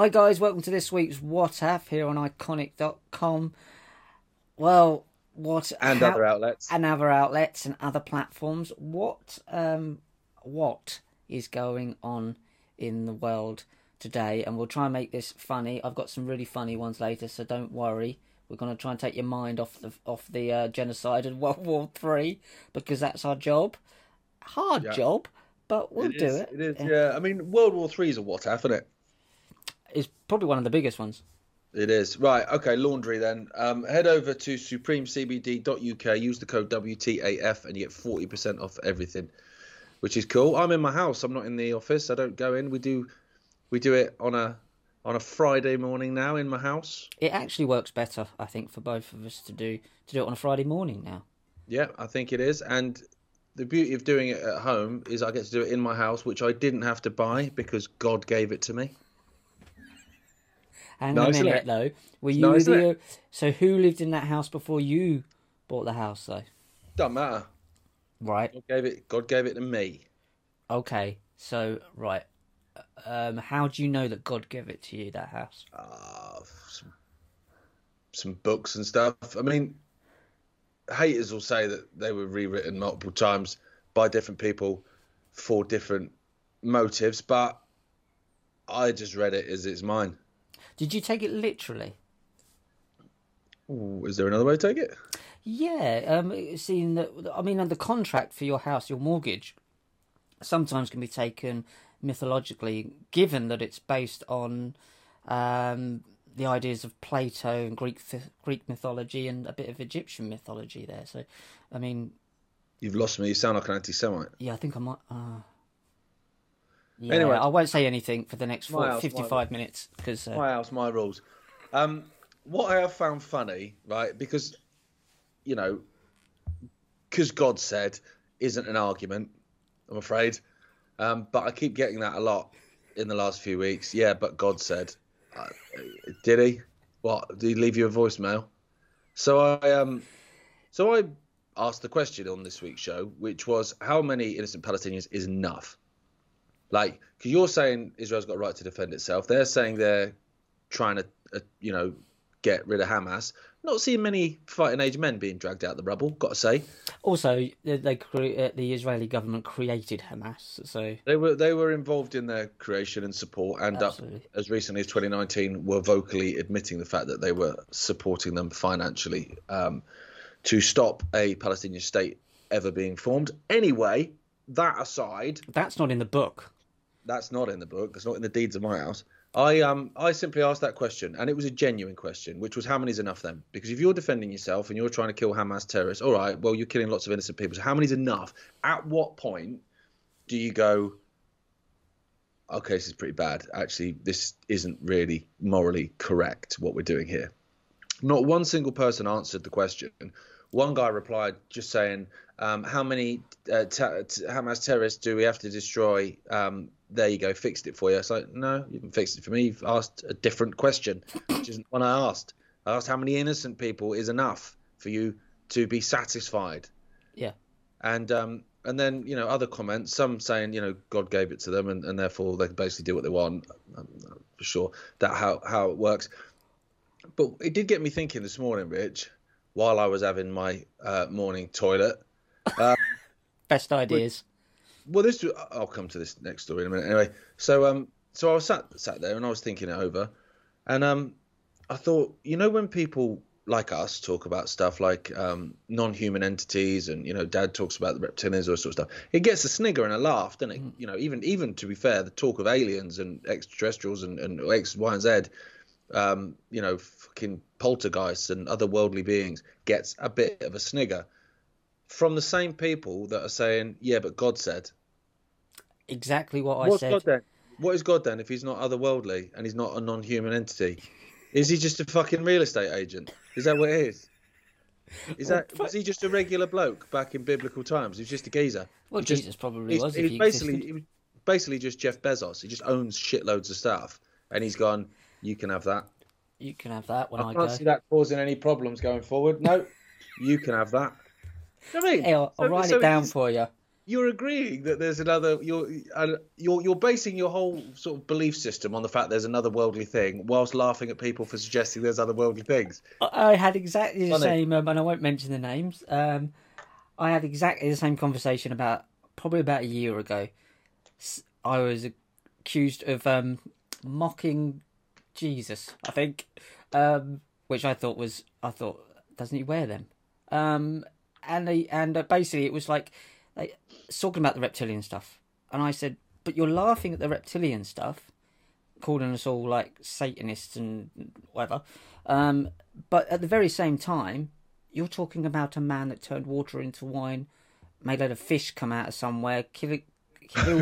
Hi guys, welcome to this week's WTAF here on Ickonic.com. Well, other outlets and other platforms. What is going on in the world today? And we'll try and make this funny. I've got some really funny ones later, so don't worry. We're going to try and take your mind off the genocide and World War III, because that's our job. Hard job, but we'll do it. It is. Yeah. I mean, World War III is a WTAF, isn't it? It's probably one of the biggest ones. It is. Right, okay, laundry then. Head over to SupremeCBD.uk, use the code WTAF and you get 40% off everything, which is cool. I'm in my house. I'm not in the office. I don't go in. We do it on a Friday morning now in my house. It actually works better, I think, for both of us to do it on a Friday morning now. Yeah, I think it is. And the beauty of doing it at home is I get to do it in my house, which I didn't have to buy because God gave it to me. Hang on a minute, though. So who lived in that house before you bought the house, though? Doesn't matter. Right. God gave it to me. Okay. So, right. How do you know that God gave it to you, that house? Some books and stuff. I mean, haters will say that they were rewritten multiple times by different people for different motives, but I just read it as it's mine. Did you take it literally? Ooh, is there another way to take it? Yeah, seeing that, I mean, the contract for your house, your mortgage, sometimes can be taken mythologically, given that it's based on the ideas of Plato and Greek mythology and a bit of Egyptian mythology there. So, I mean, you've lost me. You sound like an anti-Semite. Yeah, I think I might. Yeah, anyway, I won't say anything for the next 55 minutes. Cause, my house, my rules. What I have found funny, right, because, you know, because God said isn't an argument, I'm afraid. But I keep getting that a lot in the last few weeks. Yeah, but God said. Did he? What? Did he leave you a voicemail? So I asked the question on this week's show, which was, how many innocent Palestinians is enough? Like, because you're saying Israel's got a right to defend itself. They're saying they're trying to, get rid of Hamas. Not seeing many fighting age men being dragged out of the rubble, got to say. Also, the Israeli government created Hamas, so they were involved in their creation and support, and absolutely, up as recently as 2019, were vocally admitting the fact that they were supporting them financially to stop a Palestinian state ever being formed. Anyway, that aside, that's not in the book. That's not in the book. That's not in the deeds of my house. I simply asked that question, and it was a genuine question, which was, how many is enough then? Because if you're defending yourself and you're trying to kill Hamas terrorists, all right, well, you're killing lots of innocent people. So how many is enough? At what point do you go, okay, this is pretty bad. Actually, this isn't really morally correct, what we're doing here. Not one single person answered the question. One guy replied just saying, how many Hamas terrorists do we have to destroy? There you go, fixed it for you. It's like, no, you haven't fixed it for me. You've asked a different question, which isn't one I asked. I asked how many innocent people is enough for you to be satisfied. Yeah. And then, other comments, some saying, God gave it to them and therefore they can basically do what they want. I'm not sure that how it works. But it did get me thinking this morning, Rich, while I was having my morning toilet. Best ideas. I'll come to this next story in a minute. Anyway, so I was sat there and I was thinking it over, and I thought, when people like us talk about stuff like non-human entities, and Dad talks about the reptilians, all sort of stuff, it gets a snigger and a laugh, doesn't it? Even to be fair, the talk of aliens and extraterrestrials and X, Y, and Z, fucking poltergeists and otherworldly beings gets a bit of a snigger from the same people that are saying, yeah, but God said. Exactly what I said. God then? What is God then if he's not otherworldly and he's not a non-human entity? Is he just a fucking real estate agent? Is that what it is? Was he just a regular bloke back in biblical times? He was just a geezer. Well, Jesus probably was. He was basically just Jeff Bezos. He just owns shitloads of stuff. And he's gone, you can have that. You can have that when I go. I can't see that causing any problems going forward. No, you can have that. You know what I mean? Hey, I'll write it down for you. you're agreeing that there's another. You're basing your whole sort of belief system on the fact there's another worldly thing, whilst laughing at people for suggesting there's other worldly things. I had exactly the same, and I won't mention the names. I had exactly the same conversation probably about a year ago. I was accused of mocking Jesus, I think, which I thought doesn't he wear them? And basically it was like talking about the reptilian stuff, and I said, but you're laughing at the reptilian stuff, calling us all like Satanists and whatever, but at the very same time you're talking about a man that turned water into wine, made a load of fish come out of somewhere, killed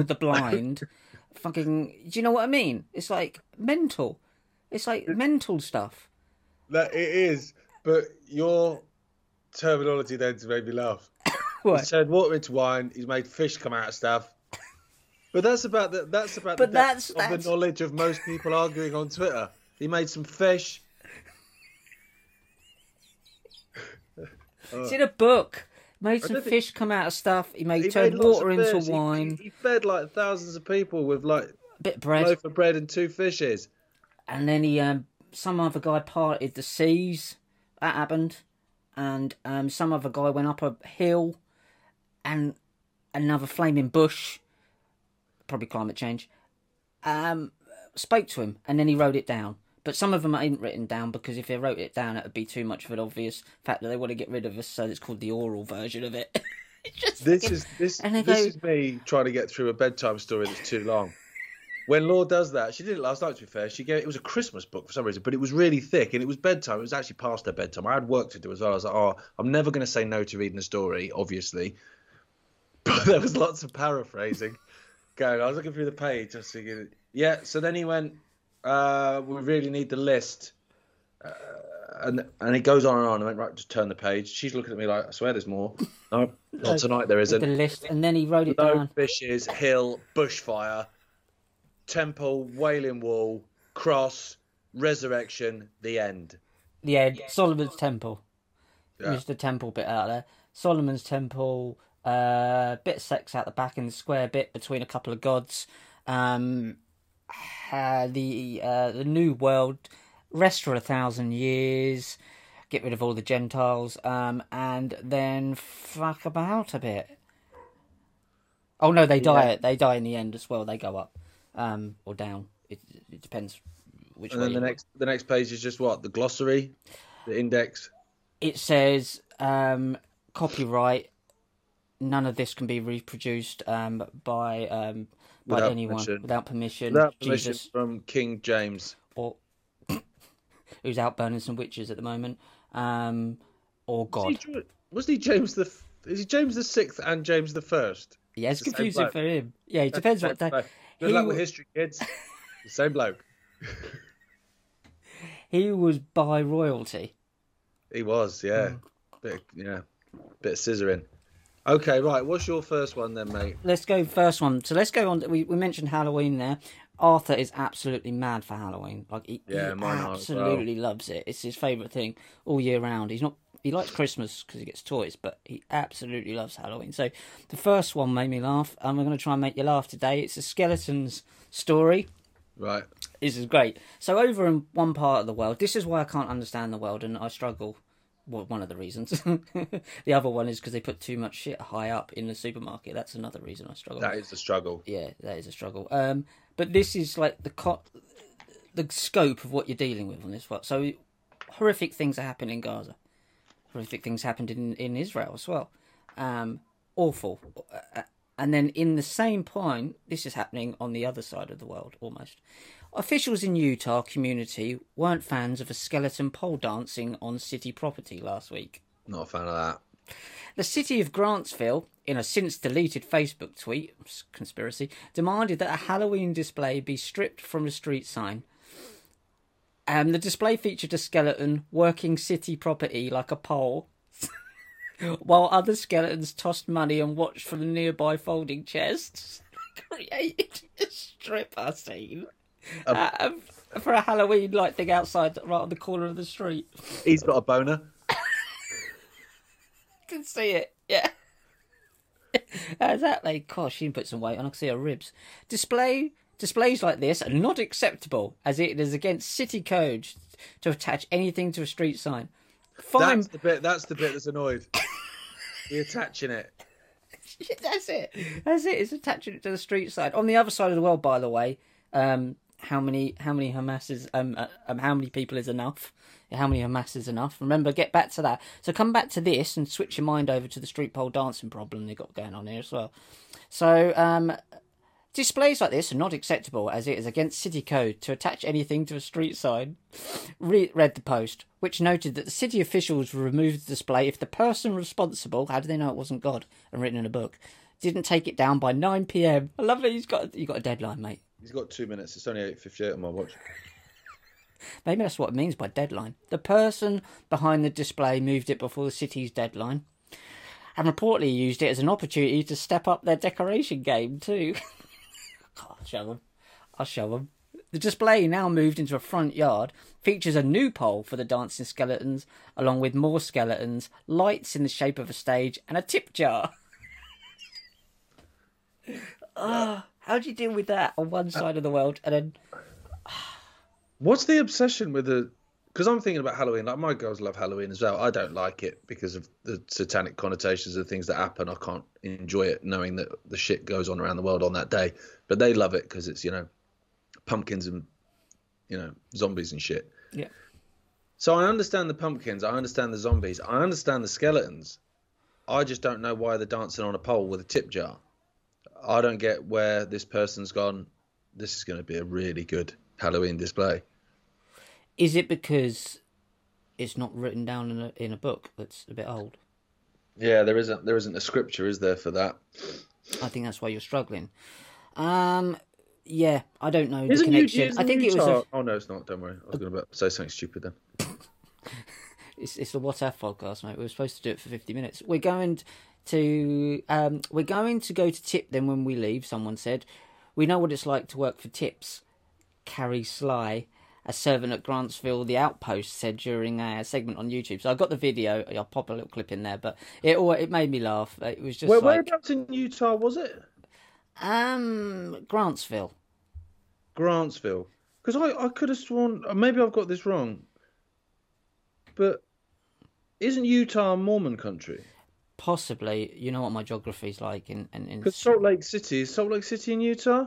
the blind. Fucking, do you know what I mean? It's like mental. It's like mental stuff. That it is, but your terminology then to make me laugh. What? He's turned water into wine. He's made fish come out of stuff. But that's about the. That's about. But the depth of the knowledge of most people arguing on Twitter. He made some fish. It's in a book. Made some fish come out of stuff. He turned water into wine. He fed like thousands of people with like a bit of bread, a loaf of bread and two fishes. And then he, some other guy parted the seas. That happened. And some other guy went up a hill, and another flaming bush, probably climate change, spoke to him, and then he wrote it down. But some of them ain't written down, because if they wrote it down, it would be too much of an obvious fact that they want to get rid of us, so it's called the oral version of it. This is me trying to get through a bedtime story that's too long. When Laura does that, she did it last night, to be fair. It was a Christmas book for some reason, but it was really thick, and it was bedtime. It was actually past her bedtime. I had work to do as well. I was like, oh, I'm never going to say no to reading a story, obviously. But there was lots of paraphrasing going on. I was looking through the page, I was thinking, yeah, so then he went... we really need the list, and it goes on and on. I went, right, just turn the page. She's looking at me like, I swear there's more. No, not tonight, there isn't. The list, and then he wrote it down. Fishes, hill, bushfire, temple, Wailing Wall, cross, resurrection, the end. The end. Solomon's Temple. Yeah. There's the temple bit out there. Solomon's Temple. Bit of sex out the back in the square bit between a couple of gods. The new world, rest for 1,000 years, get rid of all the Gentiles, and then fuck about a bit. Oh no, they die. Yeah. They die in the end as well. They go up, or down. It depends which. And then the next page is just what, the glossary, the index. It says copyright. None of this can be reproduced by anyone without permission. Without permission from King James, or who's out burning some witches at the moment, or God. Is he James the Sixth and James the First? Yeah, it's confusing for him. Yeah, it depends what day. Good luck with history, kids. The same bloke. He was by royalty. He was, yeah. Bit of scissoring. Okay, right. What's your first one then, mate? Let's go first one. So let's go on. We mentioned Halloween there. Arthur is absolutely mad for Halloween. Like he absolutely loves it. It's his favourite thing all year round. He likes Christmas because he gets toys, but he absolutely loves Halloween. So the first one made me laugh, and we're going to try and make you laugh today. It's a skeleton's story. Right. This is great. So over in one part of the world, this is why I can't understand the world, and I struggle. Well, one of the reasons. The other one is because they put too much shit high up in the supermarket. That's another reason I struggle. That is a struggle. Yeah, that is a struggle. But this is like the scope of what you're dealing with on this one. So horrific things are happening in Gaza. Horrific things happened in Israel as well. Awful. And then in the same point, this is happening on the other side of the world, almost. Officials in Utah community weren't fans of a skeleton pole dancing on city property last week. Not a fan of that. The city of Grantsville, in a since-deleted Facebook tweet, conspiracy, demanded that a Halloween display be stripped from a street sign. The display featured a skeleton working city property like a pole, while other skeletons tossed money and watched from the nearby folding chests, created a stripper scene for a Halloween light thing outside, right on the corner of the street. He's got a boner. Can see it, yeah. Exactly. Gosh, she put some weight on. I can see her ribs. Displays like this are not acceptable, as it is against city code to attach anything to a street sign. Fine. That's the bit that's annoyed. You're attaching it. That's it. It's attaching it to the street side. On the other side of the world, by the way, how many Hamas is how many people is enough? How many Hamas is enough? Remember, get back to that. So come back to this and switch your mind over to the street pole dancing problem they've got going on here as well. So displays like this are not acceptable, as it is against city code to attach anything to a street sign. Read the post, which noted that the city officials removed the display if the person responsible, how do they know it wasn't God and written in a book, didn't take it down by 9 p.m. I love that you've got a deadline, mate. He's got 2 minutes. It's only 8:58 on my watch. Maybe that's what it means by deadline. The person behind the display moved it before the city's deadline and reportedly used it as an opportunity to step up their decoration game too. I'll show them. The display, now moved into a front yard, features a new pole for the dancing skeletons, along with more skeletons, lights in the shape of a stage, and a tip jar. Oh, how do you deal with that on one side of the world? And then... What's the obsession with the... Because I'm thinking about Halloween. Like, my girls love Halloween as well. I don't like it because of the satanic connotations of things that happen. I can't enjoy it knowing that the shit goes on around the world on that day. But they love it because it's, you know, pumpkins and, you know, zombies and shit. Yeah. So I understand the pumpkins. I understand the zombies. I understand the skeletons. I just don't know why they're dancing on a pole with a tip jar. I don't get where this person's gone, this is going to be a really good Halloween display. Is it because it's not written down in a book that's a bit old? Yeah, there isn't a scripture, is there, for that? I think that's why you're struggling. Yeah, I don't know the connection. I think it was. Oh no, it's not. Don't worry. I was going to say something stupid then. It's the WTAF podcast, mate. We were supposed to do it for 50 minutes. We're going to go to tip then when we leave. Someone said, "We know what it's like to work for tips." Carrie Sly, a servant at Grantsville, the outpost, said during a segment on YouTube. So I've got the video. I'll pop a little clip in there, but it made me laugh. It was just. Whereabouts in Utah was it? Grantsville. Grantsville, because I could have sworn, maybe I've got this wrong, but isn't Utah Mormon country? Possibly. You know what my geography's like in Salt Lake City in Utah?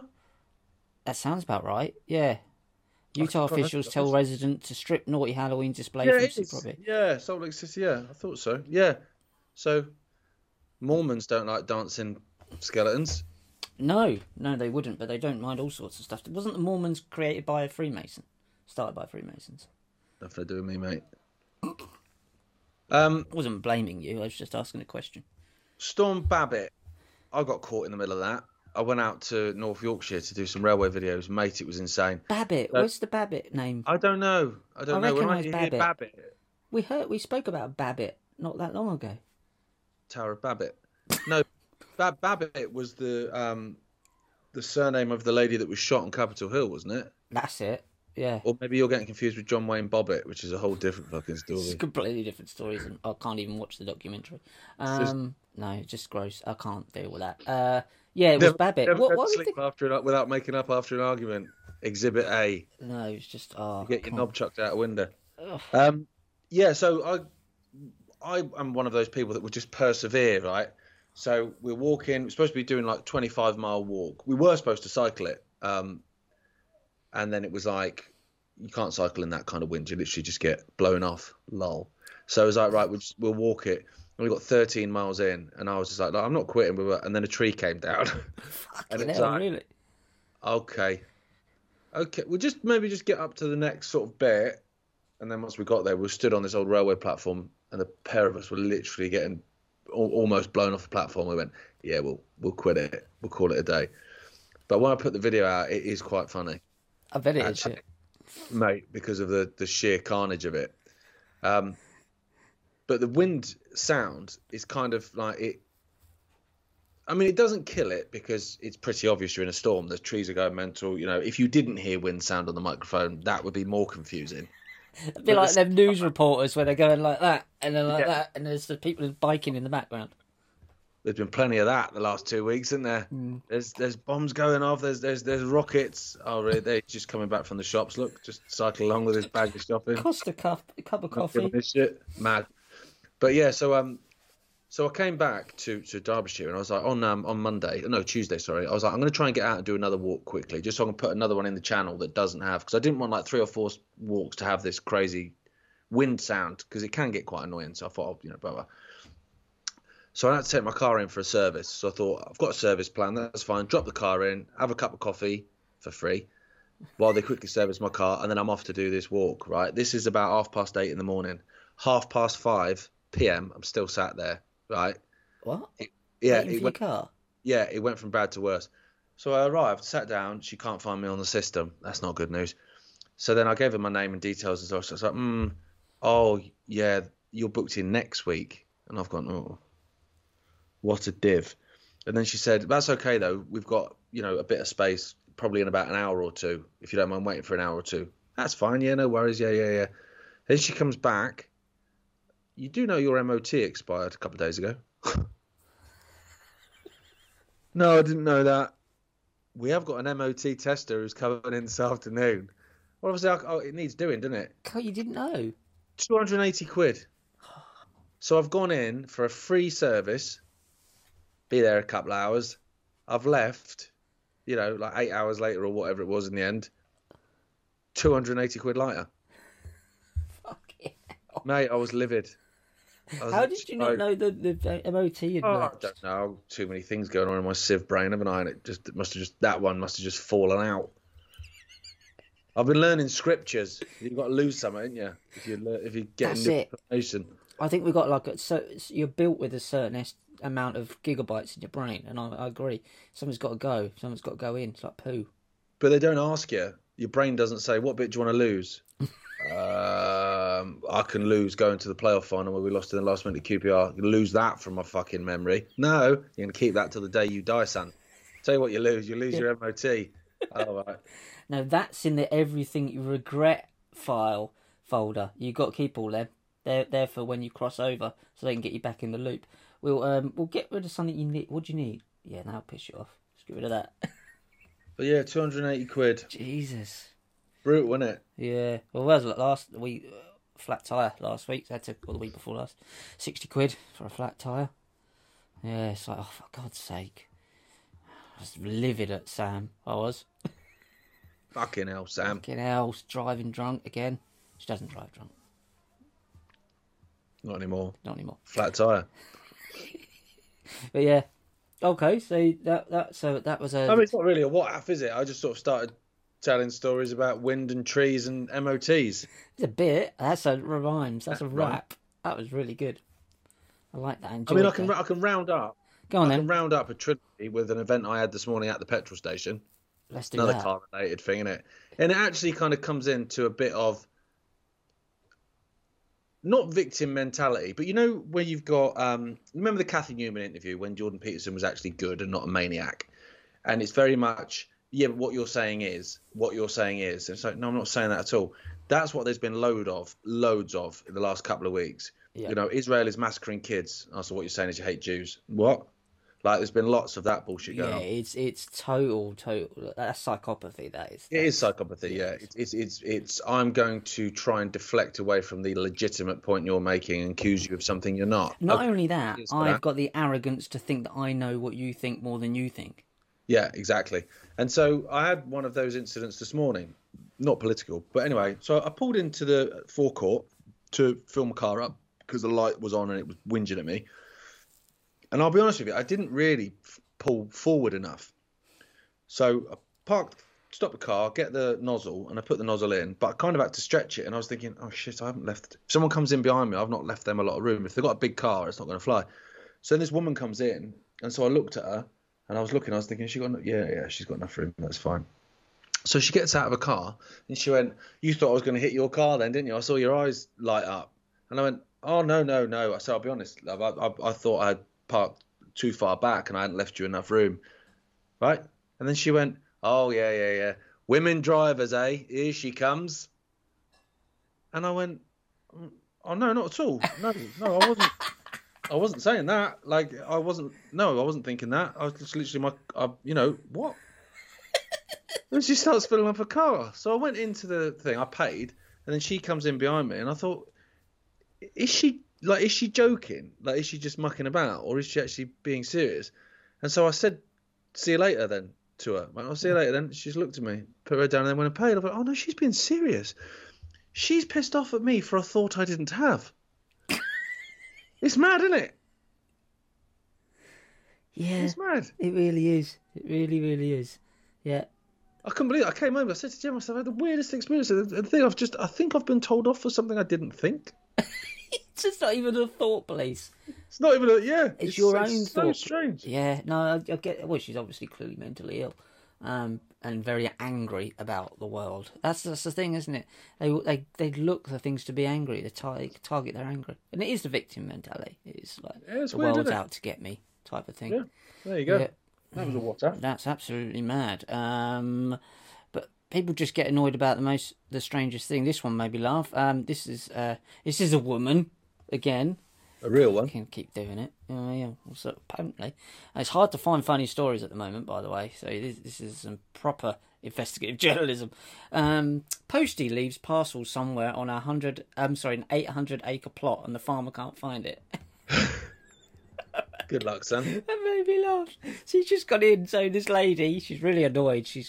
That sounds about right, yeah. Utah officials tell residents to strip naughty Halloween display from property. Yeah, Salt Lake City, yeah, I thought so. Yeah, so Mormons don't like dancing skeletons. No, they wouldn't, but they don't mind all sorts of stuff. Wasn't the Mormons created by a Freemason? Started by Freemasons? Nothing to do with me, mate. I wasn't blaming you, I was just asking a question. Storm Babbitt, I got caught in the middle of that. I went out to North Yorkshire to do some railway videos. Mate, it was insane. Babbitt, what's the Babbitt name? I don't know. When I hear Babbitt. We spoke about Babbitt not that long ago. Tower of Babbitt. No, Babbitt was the surname of the lady that was shot on Capitol Hill, wasn't it? That's it. Yeah. Or maybe you're getting confused with John Wayne Bobbitt, which is a whole different fucking story. It's a completely different story. Isn't it? I can't even watch the documentary. No, it's just gross. I can't deal with that. Yeah, it was Babbitt. Without making up after an argument. Exhibit A. No, it's just... Oh, you get your knob chucked out a window. Yeah, so I am one of those people that would just persevere, right? So we're walking. We're supposed to be doing like 25-mile walk. We were supposed to cycle it. And then it was like, you can't cycle in that kind of wind. You literally just get blown off. Lol. So I was like, right, we'll walk it. And we got 13 miles in, and I was just like, no, I'm not quitting. And then a tree came down. Fucking hell, like, really? Okay. We'll maybe just get up to the next sort of bit. And then once we got there, we stood on this old railway platform, and the pair of us were literally getting almost blown off the platform. We went, yeah, we'll quit it. We'll call it a day. But when I put the video out, it is quite funny. I bet it is, mate, because of the sheer carnage of it. But the wind sound is kind of like it. I mean, it doesn't kill it because it's pretty obvious you're in a storm. The trees are going mental. You know, if you didn't hear wind sound on the microphone, that would be more confusing. It'd be like them news reporters where they're going like that and then like that, and there's the people biking in the background. There's been plenty of that the last 2 weeks, isn't there? Mm. There's bombs going off. There's rockets. Oh, really? They're just coming back from the shops. Look, just cycle along with his bag of shopping. Cost a cup of coffee. This shit. Mad. But yeah, so I came back to Derbyshire, and I was like, on Tuesday, I was like, I'm going to try and get out and do another walk quickly, just so I can put another one in the channel that doesn't have, because I didn't want like 3 or 4 walks to have this crazy wind sound, because it can get quite annoying. So I thought, blah, blah. So I had to take my car in for a service. So I thought, I've got a service plan, that's fine. Drop the car in, have a cup of coffee for free while they quickly service my car, and then I'm off to do this walk, right? This is about 8:30 in the morning. 5:30 p.m., I'm still sat there, right? What? It went from bad to worse. So I arrived, sat down. She can't find me on the system. That's not good news. So then I gave her my name and details. And so I was like, oh, yeah, you're booked in next week. And I've gone, oh. What a div. And then she said, that's okay, though. We've got, a bit of space, probably in about an hour or two, if you don't mind waiting for an hour or two. That's fine. Yeah, no worries. Yeah. Then she comes back. You do know your MOT expired a couple of days ago. No, I didn't know that. We have got an MOT tester who's coming in this afternoon. Well, obviously, it needs doing, doesn't it? Oh, you didn't know? 280 quid. So I've gone in for a free service. Be there a couple of hours. I've left, like 8 hours later or whatever it was in the end. 280 quid lighter. Fucking hell. Mate, I was livid. How did you not know the MOT had worked? I don't know. Too many things going on in my sieve brain, haven't I? And that one must have just fallen out. I've been learning scriptures. You've got to lose some, haven't you? If you get new information. I think we've got so you're built with a certain amount of gigabytes in your brain, and I agree. Someone's got to go. Someone's got to go in. It's like poo. But they don't ask you. Your brain doesn't say, what bit do you want to lose? I can lose going to the playoff final where we lost in the last minute QPR. You lose that from my fucking memory. No, you're going to keep that till the day you die, son. Tell you what you lose your MOT. All right. Now, that's in the everything you regret file folder. You've got to keep all them. They're there for when you cross over, so they can get you back in the loop. We'll get rid of something you need. What do you need? Yeah, now I'll piss you off. Let's get rid of that. But yeah, 280 quid. Jesus. Brutal, wasn't it? Yeah. Well, that was last week. Flat tyre last week. So I had to, the week before last. 60 quid for a flat tyre. Yeah, it's like, oh, for God's sake. I was livid at Sam. I was. Fucking hell, Sam. Fucking hell, driving drunk again. She doesn't drive drunk. Not anymore. Flat tire. But yeah, okay. So that was a. I mean, it's not really a WTAF, is it? I just sort of started telling stories about wind and trees and MOTs. It's a bit. That's a rhymes. That's a rap. That was really good. I like that. I mean, I can round up. Go on then. I can round up a trilogy with an event I had this morning at the petrol station. Let's do another car related thing, innit? And it actually kind of comes into a bit of. Not victim mentality, but where you've got... remember the Kathy Newman interview when Jordan Peterson was actually good and not a maniac? And it's very much, yeah, but what you're saying is. And it's like, no, I'm not saying that at all. That's what there's been loads of in the last couple of weeks. Yeah. Israel is massacring kids. Oh, so what you're saying is you hate Jews. What? Like, there's been lots of that bullshit going on. Yeah, it's total. That's psychopathy, that is. It is psychopathy, yeah. It's I'm going to try and deflect away from the legitimate point you're making and accuse you of something you're not. Not only that, I've got the arrogance to think that I know what you think more than you think. Yeah, exactly. And so I had one of those incidents this morning. Not political, but anyway. So I pulled into the forecourt to fill my car up because the light was on and it was whinging at me. And I'll be honest with you, I didn't really pull forward enough. So I stopped the car, get the nozzle, and I put the nozzle in, but I kind of had to stretch it, and I was thinking, oh, shit, I haven't left. If someone comes in behind me, I've not left them a lot of room. If they've got a big car, it's not going to fly. So this woman comes in, and so I looked at her, and I was thinking, she's got enough room, that's fine. So she gets out of a car, and she went, you thought I was going to hit your car then, didn't you? I saw your eyes light up. And I went, oh, no. I said, I'll be honest, love, I thought I had parked too far back and I hadn't left you enough room, right? And then she went, oh yeah, women drivers, eh? Here she comes. And I went, oh no, not at all. No, I wasn't. I wasn't saying that. Like, I wasn't. No, I wasn't thinking that. I was just literally my. You know what? And she starts filling up her car. So I went into the thing. I paid, and then she comes in behind me, and I thought, is she joking? Like, is she just mucking about, or is she actually being serious? And so I said, "See you later," then to her. I'll see you later. Then she's looked at me, put her down, and then went and paid. I thought, oh no, she's being serious. She's pissed off at me for a thought I didn't have. It's mad, isn't it? Yeah. It's mad. It really is. It really, really is. Yeah. I couldn't believe it. I came home. I said to Jim, I said, I had the weirdest experience. The thing I think I've been told off for something I didn't think. It's just not even a thought police. It's not even a, yeah. It's your own thought. It's so strange. Yeah. No, I get, well, she's obviously clearly mentally ill. And very angry about the world. That's the thing, isn't it? They look for things to be angry. They target their anger, and it is the victim mentality. It's like, yeah, it's the weird, world's out to get me type of thing. Yeah, there you go. Yeah. That was a water. That's absolutely mad. But people just get annoyed about the strangest thing. This one made me laugh. This is a woman again. A real one. I can keep doing it. Yeah. Also, apparently, it's hard to find funny stories at the moment, by the way. So this is some proper investigative journalism. Postie leaves parcels somewhere on an 800-acre plot, and the farmer can't find it. Good luck, son. That made me laugh. She's just got in. So this lady, she's really annoyed. She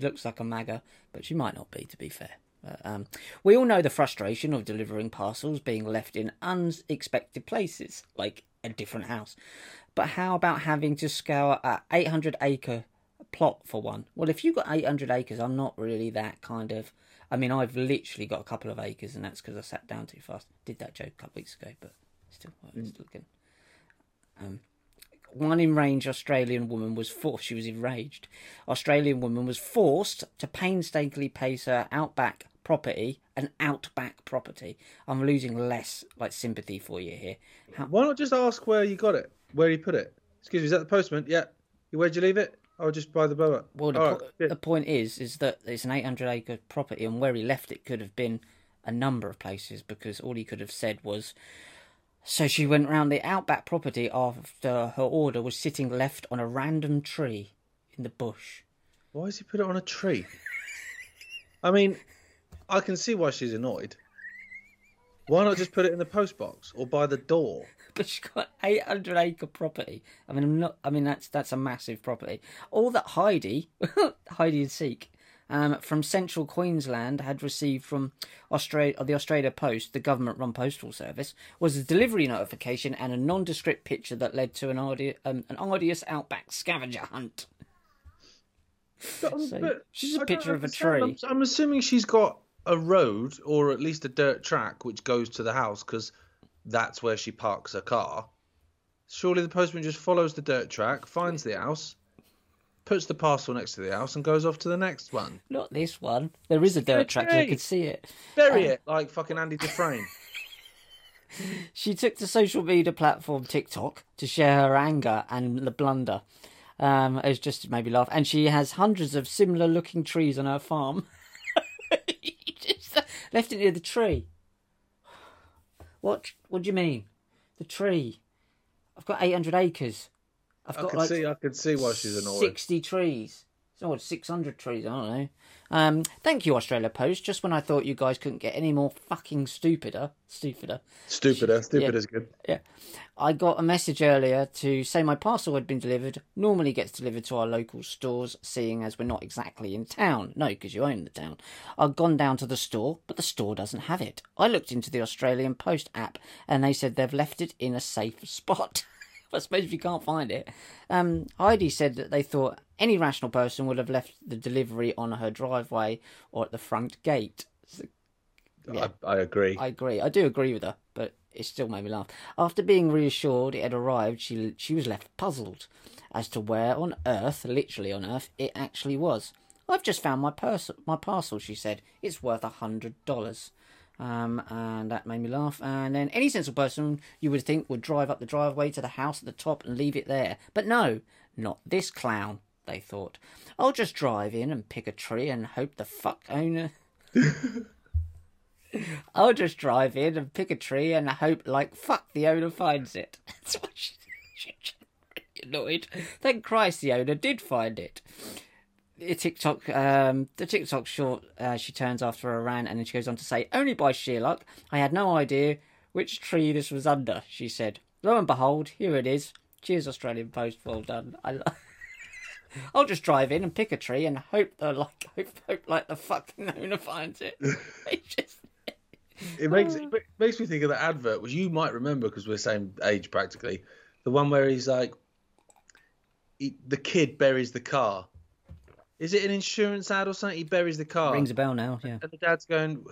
looks like a MAGA, but she might not be. To be fair. We all know the frustration of delivering parcels being left in unexpected places, like a different house. But how about having to scour an 800-acre plot for one? Well, if you've got 800 acres, I'm not really that kind of... I mean, I've literally got a couple of acres, and that's because I sat down too fast. Did that joke a couple of weeks ago, but still good. One enraged Australian woman was forced... She was enraged. Australian woman was forced to painstakingly pace her outback... property, an outback property. I'm losing less like sympathy for you here. Why not just ask where you got it, where you put it? Excuse me, is that the postman? Yeah. Where'd you leave it? I'll just buy the boa. Well, the point is that it's an 800-acre property, and where he left it could have been a number of places, because all he could have said was... So she went round the outback property after her order was sitting left on a random tree in the bush. Why has he put it on a tree? I mean... I can see why she's annoyed. Why not just put it in the postbox or by the door? But she's got an 800-acre property. I mean, that's a massive property. All that Heidi and Seek, from Central Queensland had received from the Australia Post, the government-run postal service, was a delivery notification and a nondescript picture that led to an arduous outback scavenger hunt. But she's a picture of a tree. I'm assuming she's got a road, or at least a dirt track, which goes to the house, because that's where she parks her car. Surely the postman just follows the dirt track, finds the house, puts the parcel next to the house, and goes off to the next one. Not this one. There is a dirt track, so you can see it. Bury it like fucking Andy Dufresne. She took to social media platform TikTok to share her anger and the blunder. It's just made me laugh. And she has hundreds of similar-looking trees on her farm. Left it near the tree. What do you mean? The tree. I've got 800 acres. I can see why she's annoyed. 60 trees. It's not 600 trees, I don't know. Thank you, Australia Post. Just when I thought you guys couldn't get any more fucking stupider. Stupider's good. Yeah. I got a message earlier to say my parcel had been delivered. Normally gets delivered to our local stores, seeing as we're not exactly in town. No, because you own the town. I've gone down to the store, but the store doesn't have it. I looked into the Australian Post app, and they said they've left it in a safe spot. I suppose if you can't find it. Heidi said that they thought any rational person would have left the delivery on her driveway or at the front gate. So, yeah, I agree. I do agree with her, but it still made me laugh. After being reassured it had arrived, she was left puzzled as to where on earth, literally on earth, it actually was. I've just found my parcel, she said. It's worth $100. And that made me laugh. And then any sensible person you would think would drive up the driveway to the house at the top and leave it there. But no, not this clown, they thought. I'll just drive in and pick a tree and hope the fuck owner... I'll just drive in and pick a tree and hope like fuck the owner finds it. That's what she's really annoyed. Thank Christ the owner did find it. The TikTok short she turns after a rant, and then she goes on to say, only by sheer luck, I had no idea which tree this was under, she said. Lo and behold, here it is. Cheers, Australian Post, well done. I'll just drive in and pick a tree and hope the fucking owner finds it. It makes me think of the advert, which you might remember because we're the same age practically. The one where he's like, the kid buries the car. Is it an insurance ad or something? He buries the car. Rings a bell now, yeah. And the dad's going,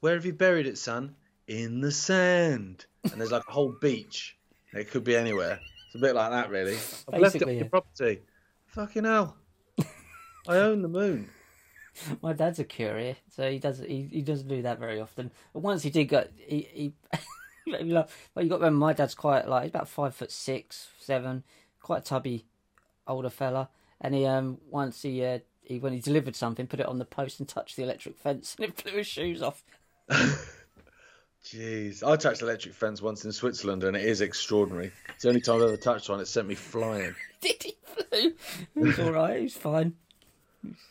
where have you buried it, son? In the sand. And there's like a whole beach. It could be anywhere. It's a bit like that, really. I've left it on your property. Fucking hell. I own the moon. My dad's a courier, so he doesn't do that very often. But once he did go, you got to remember, my dad's quite he's about 5'6", 7", quite a tubby older fella. And he once he when he delivered something, put it on the post and touched the electric fence, and it blew his shoes off. Jeez, I touched the electric fence once in Switzerland, and it is extraordinary. It's the only time I've ever touched one. It sent me flying. Did he flew? It was all right. He was fine.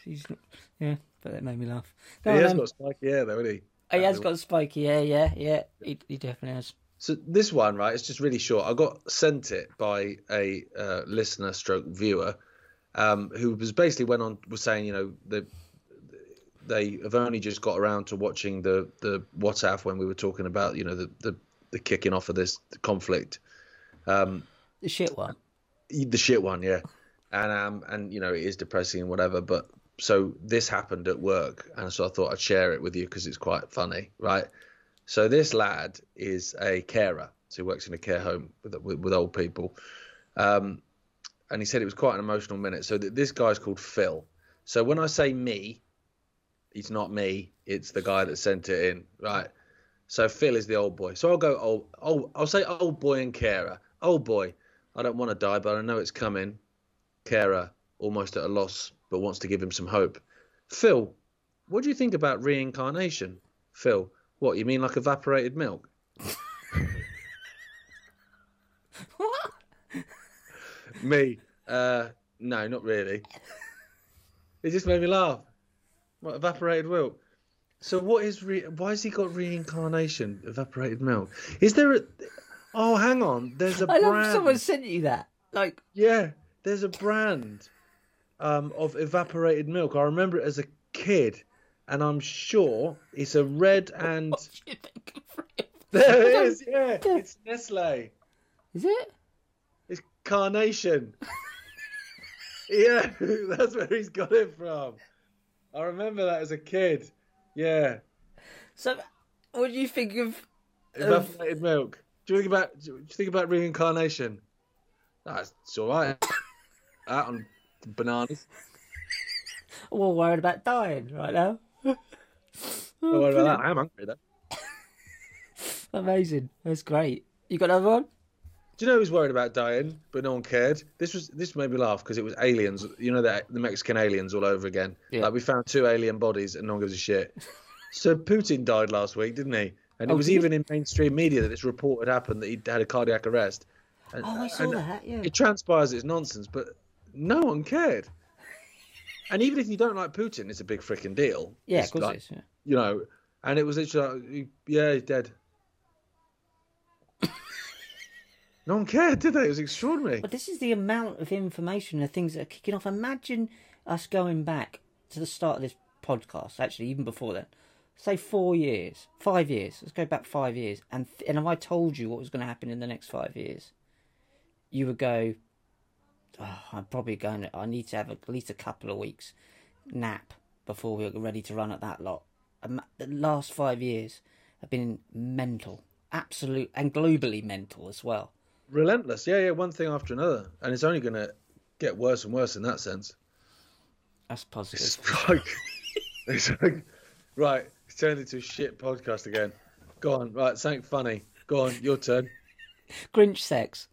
He's not, yeah, but that made me laugh. Go he on, has got spiky hair, though, hasn't he? He has got spiky hair. Yeah. He definitely has. So this one, right? It's just really short. I got sent it by a listener / viewer, who was basically was saying, you know, they have only just got around to watching the WTAF when we were talking about, you know, the kicking off of this conflict. The shit one. The shit one, yeah. And you know, it is depressing and whatever, but so this happened at work, and so I thought I'd share it with you because it's quite funny, right? So this lad is a carer, so he works in a care home with old people. And he said it was quite an emotional minute. So this guy's called Phil. So when I say me, it's not me, it's the guy that sent it in, right? So Phil is the old boy. So I'll go I'll say old boy and carer. Old boy, I don't want to die, but I know it's coming. Carer, almost at a loss, but wants to give him some hope. Phil, what do you think about reincarnation? Phil, what, you mean like evaporated milk? What? Me, no, not really. It just made me laugh. What, evaporated milk? So what is why has he got reincarnation, evaporated milk? Is there a... Oh, hang on, there's a brand. I love someone sent you that. Like... Yeah. There's a brand of evaporated milk. I remember it as a kid, and I'm sure it's a red and... What do you think of it? There it is, yeah. It's Nestle. Is it? It's Carnation. Yeah, that's where he's got it from. I remember that as a kid. Yeah. So what do you think of... Evaporated milk. Do you think about reincarnation? That's all right. Out on bananas. I'm all worried about dying right now. Don't worry about that. I am hungry though. Amazing. That's great. You got another one? Do you know who's worried about dying, but no one cared? This made me laugh because it was aliens. You know that the Mexican aliens all over again. Yeah. Like we found 2 alien bodies and no one gives a shit. So Putin died last week, didn't he? And it was even in mainstream media that it's reported happened that he had a cardiac arrest. And, I saw that. Yeah. It transpires it's nonsense, but no one cared. And even if you don't like Putin, it's a big freaking deal. Yeah, of course it is. Yeah. You know, and it was literally like, yeah, he's dead. No one cared, did they? It was extraordinary. But this is the amount of information and things that are kicking off. Imagine us going back to the start of this podcast, actually, even before then. Say 4 years, 5 years. Let's go back 5 years. And if I told you what was going to happen in the next 5 years, you would go, oh, I need to have at least a couple of weeks nap before we're ready to run at that lot. The last 5 years have been mental, absolute, and globally mental as well. Relentless, yeah, one thing after another. And it's only going to get worse and worse in that sense. That's positive. It's like right, it's turned into a shit podcast again. Go on, right, something funny. Go on, your turn. Grinch sex.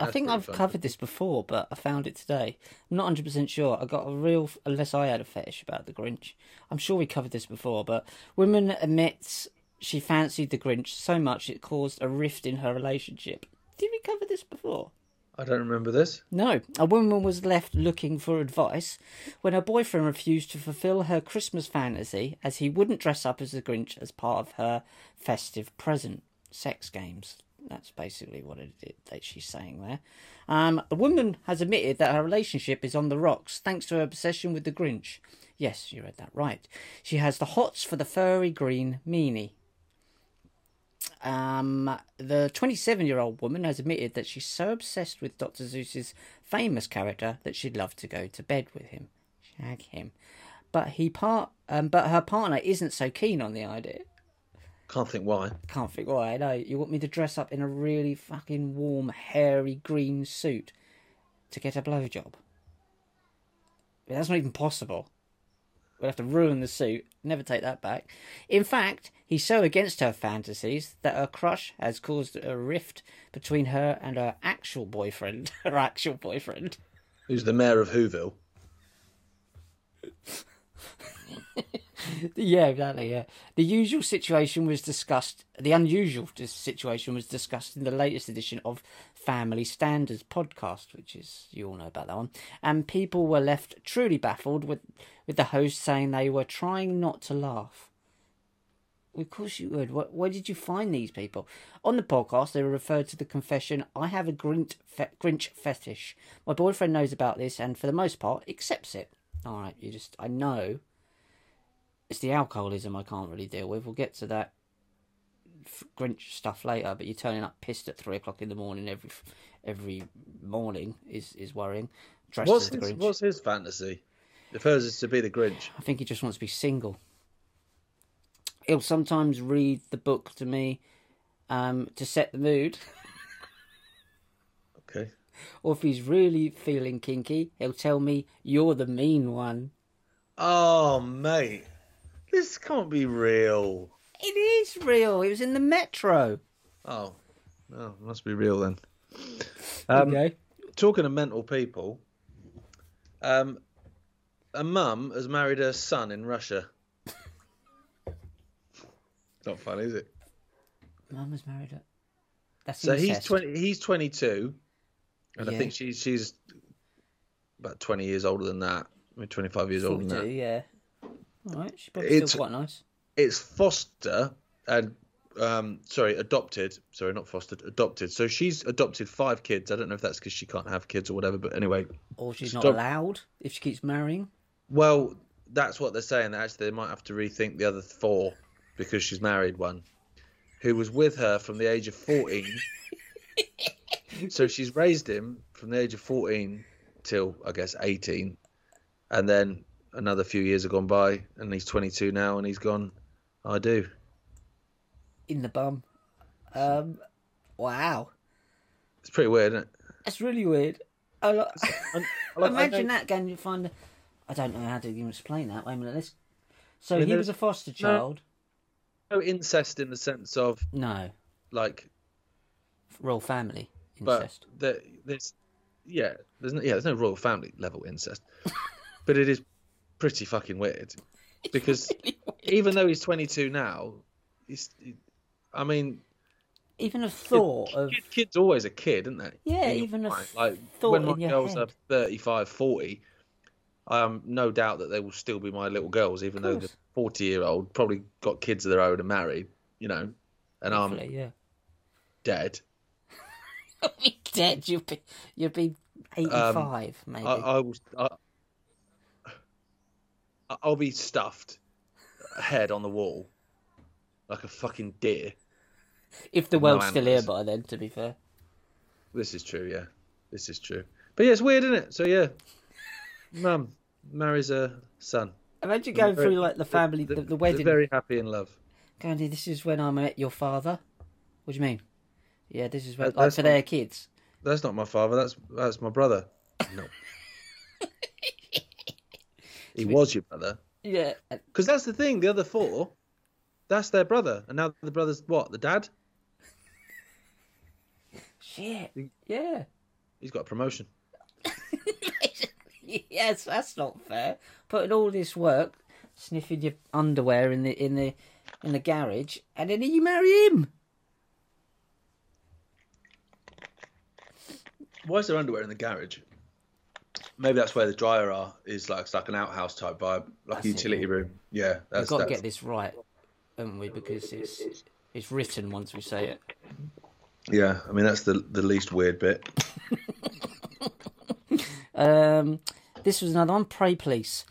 I think I've covered this before, but I found it today. I'm not 100% sure. I got a real, unless I had a fetish about the Grinch. I'm sure we covered this before, but woman admits she fancied the Grinch so much it caused a rift in her relationship. Did we cover this before? I don't remember this. No. A woman was left looking for advice when her boyfriend refused to fulfill her Christmas fantasy as he wouldn't dress up as the Grinch as part of her festive present. Sex games. That's basically what it is that she's saying there. The woman has admitted that her relationship is on the rocks thanks to her obsession with the Grinch. Yes, you read that right. She has the hots for the furry green meanie. The 27-year-old woman has admitted that she's so obsessed with Dr. Seuss's famous character that she'd love to go to bed with him, shag him, but her partner isn't so keen on the idea. Can't think why. No, you want me to dress up in a really fucking warm, hairy green suit to get a blowjob? That's not even possible. We'll have to ruin the suit. Never take that back. In fact, he's so against her fantasies that her crush has caused a rift between her and her actual boyfriend. Her actual boyfriend. Who's the mayor of Whoville. Yeah, exactly, yeah. The unusual situation was discussed in the latest edition of Family Standards podcast, which is, you all know about that one. And people were left truly baffled with the host saying they were trying not to laugh. Well, of course you would. Where did you find these people? On the podcast, they were referred to the confession, I have a Grinch fetish. My boyfriend knows about this and, for the most part, accepts it. All right, I know. It's the alcoholism I can't really deal with. We'll get to that Grinch stuff later, but you're turning up pissed at 3 o'clock in the morning every morning is worrying. What's his fantasy? If hers is to be the Grinch. I think he just wants to be single. He'll sometimes read the book to me to set the mood. Okay. Or if he's really feeling kinky, he'll tell me, you're the mean one. Oh, mate. This can't be real. It is real. It was in the metro. Oh, no, it must be real then. Okay. Talking of mental people, a mum has married her son in Russia. Not fun, is it? Mum has married her. That's so incest. He's 22, and yeah. I think she's about 20 years older than that. I mean, 25 years older than that. Yeah. All right, she's probably still quite nice. It's adopted. So she's adopted 5 kids. I don't know if that's because she can't have kids or whatever, but anyway. Or she's not allowed if she keeps marrying. Well, that's what they're saying. Actually, they might have to rethink the other 4 because she's married one who was with her from the age of 14. So she's raised him from the age of 14 till, I guess, 18. And then another few years have gone by, and he's 22 now, and he's gone, I do. In the bum. Wow. It's pretty weird, isn't it? That's really weird. Imagine that again, you find... I don't know how to even explain that. Wait a minute. He was a foster child. No incest in the sense of... No. Like... Royal family incest. But there's no royal family level incest. But it is... pretty fucking weird because really weird. Even though he's 22 now, even a thought of kids always a kid, isn't they? Yeah, even a thought when my girls are 35, 40, no doubt that they will still be my little girls, even though the 40-year-old probably got kids of their own and married, you know, and hopefully, I'm dead. You'll be dead. You'll be 85, maybe. I'll be stuffed, head on the wall, like a fucking deer. If the world's still here by then, to be fair. This is true, yeah. This is true. But yeah, it's weird, isn't it? So yeah, mum marries her son. Imagine going through like the family, the wedding. They're very happy in love. Gandhi, this is when I met your father. What do you mean? Yeah, this is when. Like for their kids. That's not my father. That's my brother. No. He was your brother. Yeah. Because that's the thing, the other 4, that's their brother. And now the brother's what, the dad? Shit. Yeah. He's got a promotion. Yes, that's not fair. Putting all this work, sniffing your underwear in the garage, and then you marry him. Why is there underwear in the garage? Maybe that's where the dryer is like, it's like an outhouse type vibe, like a utility room. Yeah, that's, we've got to get this right, haven't we? Because it's written once we say it. Yeah, I mean that's the least weird bit. This was another one. Pray please.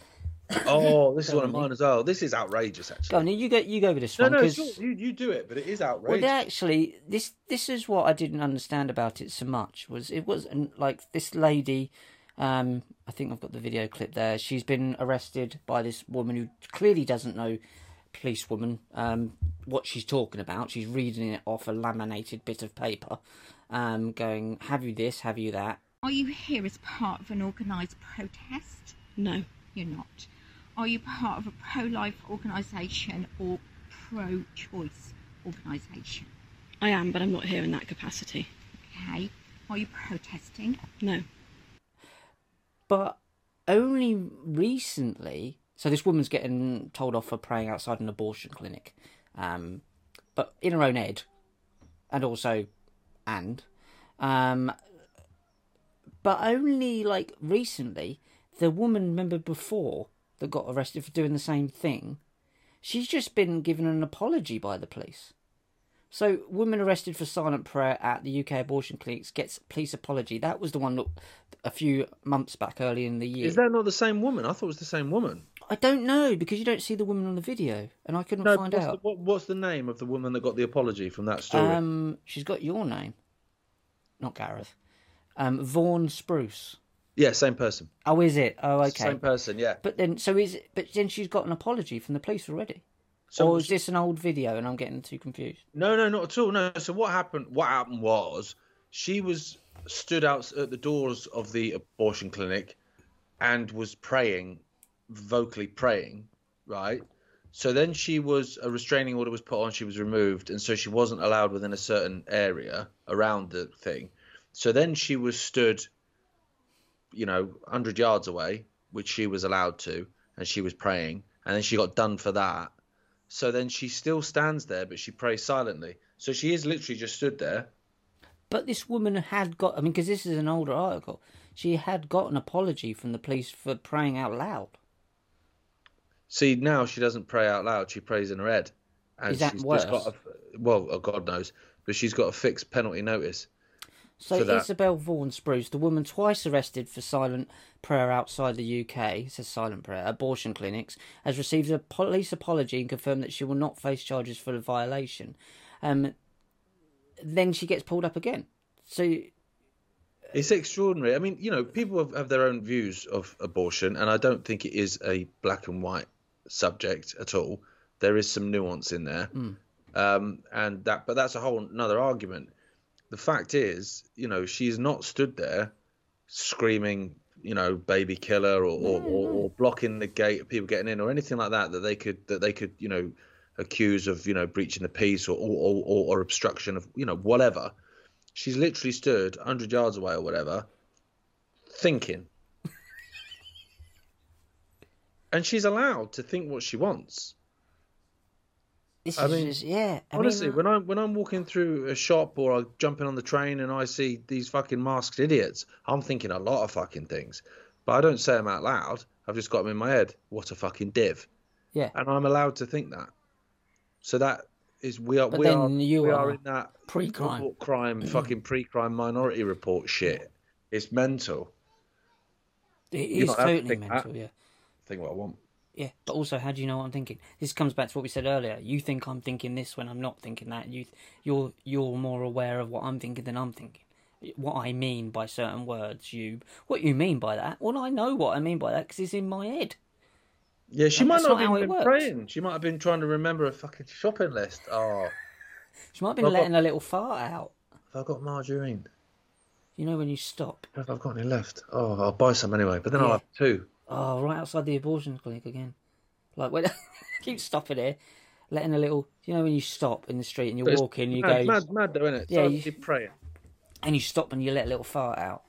Oh, this is one of mine as well. This is outrageous, actually. Go on, you go with this one. No, sure, you do it, but it is outrageous. Well, actually, this is what I didn't understand about it so much was it wasn't like this lady. I think I've got the video clip there. She's been arrested by this woman who clearly doesn't know, police woman, what she's talking about. She's reading it off a laminated bit of paper, going, "Have you this? Have you that? Are you here as part of an organised protest? No, you're not. Are you part of a pro-life organisation or pro-choice organisation? I am, but I'm not here in that capacity. Okay. Are you protesting? No. But only recently, so this woman's getting told off for praying outside an abortion clinic, but in her own head, and also, but only like recently, the woman, remember before, that got arrested for doing the same thing, she's just been given an apology by the police. So, woman arrested for silent prayer at the UK abortion clinics gets police apology. That was the one that a few months back, early in the year. Is that not the same woman? I thought it was the same woman. I don't know, because you don't see the woman on the video, and I couldn't find out. What's the name of the woman that got the apology from that story? She's got your name. Not Gareth. Vaughan Spruce. Yeah, same person. Oh, is it? Oh, okay. Same person, yeah. But then, she's got an apology from the police already. So, or is this an old video and I'm getting too confused? No, not at all. No. So what happened was she was stood out at the doors of the abortion clinic and was praying, vocally praying, right? So then a restraining order was put on, she was removed, and so she wasn't allowed within a certain area around the thing. So then she was stood, 100 yards away, which she was allowed to, and she was praying, and then she got done for that. So then she still stands there, but she prays silently. So she is literally just stood there. But this woman had got, because this is an older article, she had got an apology from the police for praying out loud. See, now she doesn't pray out loud. She prays in her head. And is that worse? Well, God knows. But she's got a fixed penalty notice. So Isabel Vaughan Spruce, the woman twice arrested for silent prayer outside the UK, it says silent prayer, abortion clinics, has received a police apology and confirmed that she will not face charges for the violation. Then she gets pulled up again. So it's extraordinary. I mean, people have their own views of abortion, and I don't think it is a black and white subject at all. There is some nuance in there, but that's a whole another argument. The fact is, she's not stood there screaming, baby killer or blocking the gate of people getting in or anything like that that they could, accuse of, breaching the peace or obstruction of, whatever. She's literally stood 100 yards away or whatever, thinking. And she's allowed to think what she wants. Honestly, when I'm walking through a shop or I jump in on the train and I see these fucking masked idiots, I'm thinking a lot of fucking things, but I don't say them out loud. I've just got them in my head. What a fucking div! Yeah, and I'm allowed to think that. So that is we are in that pre-crime fucking pre-crime minority report shit. It's mental. It is totally mental. Yeah, think what I want. Yeah, but also, how do you know what I'm thinking? This comes back to what we said earlier. You think I'm thinking this when I'm not thinking that. You're more aware of what I'm thinking than I'm thinking. What I mean by certain words. What you mean by that? Well, I know what I mean by that because it's in my head. Yeah, she might not have been praying. She might have been trying to remember a fucking shopping list. Oh, she might have been letting a little fart out. Have I got margarine? When you stop. Have I got any left? Oh, I'll buy some anyway. But then I'll have two. Oh, right outside the abortion clinic again. Like, when keep stopping here, letting a little... when you stop in the street and you're walking, you go... It's mad though, isn't it? Yeah, so you're praying. And you stop and you let a little fart out.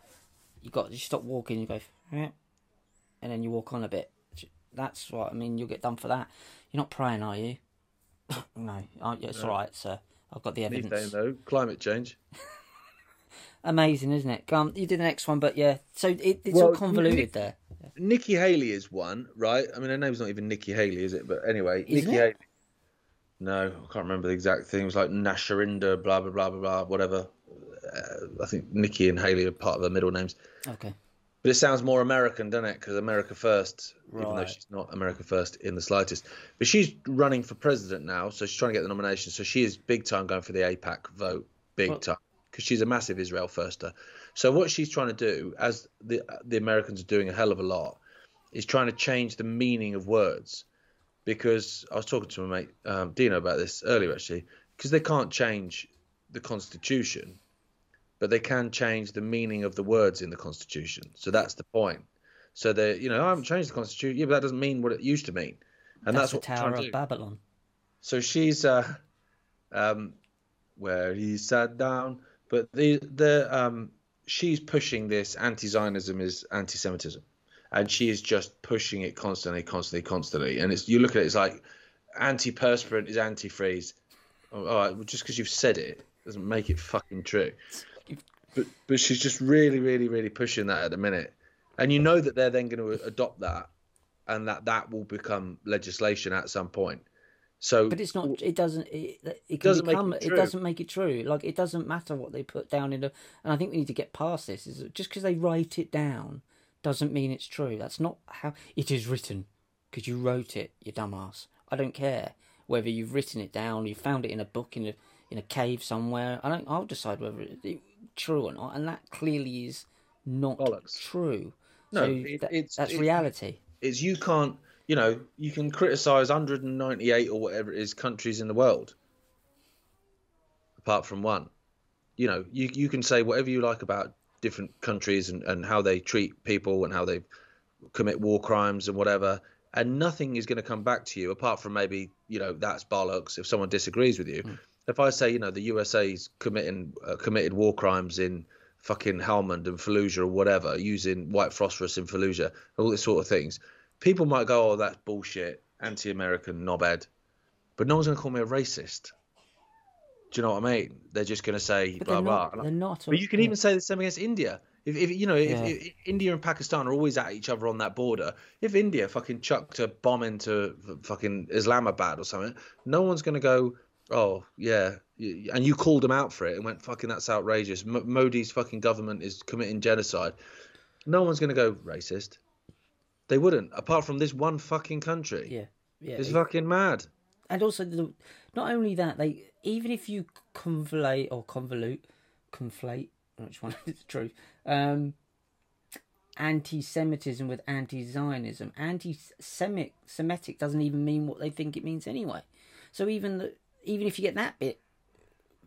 you stop walking, you go, and then you walk on a bit. That's what I mean. You'll get done for that. You're not praying, are you? No, it's all right, sir. I've got the evidence. Methane, though. Climate change. Amazing, isn't it? Come, you did the next one, but yeah. So it's all convoluted there. Yeah. Nikki Haley is one, right? I mean, her name's not even Nikki Haley, is it? But anyway, Nikki Haley. No, I can't remember the exact thing. It was like Nasherinda, blah blah blah blah blah, whatever. I think Nikki and Haley are part of their middle names. Okay. But it sounds more American, doesn't it? Because America First, even though she's not America First in the slightest. But she's running for president now, so she's trying to get the nomination. So she is big time going for the AIPAC vote, big time, because she's a massive Israel firster. So what she's trying to do, as the Americans are doing a hell of a lot, is trying to change the meaning of words. Because I was talking to my mate Dino about this earlier, actually, because they can't change the Constitution, but they can change the meaning of the words in the Constitution. So that's the point. So they, I haven't changed the Constitution. Yeah, but that doesn't mean what it used to mean. And that's what the Tower of Babylon. So she's where he sat down, but she's pushing this anti-Zionism is anti-Semitism. And she is just pushing it constantly. And you look at it, it's like antiperspirant is antifreeze. All right, well, just because you've said it doesn't make it fucking true. But she's just really, really, really pushing that at the minute. And you know that they're then going to adopt that, and that will become legislation at some point. So, but it's not. It doesn't. It doesn't make it true. Like, it doesn't matter what they put down in. And I think we need to get past this. Is just because they write it down doesn't mean it's true. That's not how it is written, because you wrote it, you dumbass. I don't care whether you've written it down, you found it in a book in a cave somewhere. I'll decide whether it's true or not, and that clearly is not true. No, so that's reality. It's you can't, you can criticize 198 or whatever it is countries in the world, apart from one. You can say whatever you like about different countries and how they treat people and how they commit war crimes and whatever, and nothing is going to come back to you apart from maybe, that's bollocks if someone disagrees with you. Mm. If I say, the USA's committed war crimes in fucking Helmand and Fallujah or whatever, using white phosphorus in Fallujah, all this sort of things, people might go, oh, that's bullshit, anti-American knobhead. But no one's going to call me a racist. Do you know what I mean? They're just going to say blah blah. They're not. But you can even say the same against India. If India and Pakistan are always at each other on that border, if India fucking chucked a bomb into fucking Islamabad or something, no one's going to go, oh yeah, and you called them out for it and went, fucking that's outrageous. Modi's fucking government is committing genocide. No one's going to go racist. They wouldn't, apart from this one fucking country. Yeah. It's fucking mad. And also, not only that, even if you conflate, which one is the truth, anti-Semitism with anti-Zionism, anti-Semitic doesn't even mean what they think it means anyway. So even if you get that bit,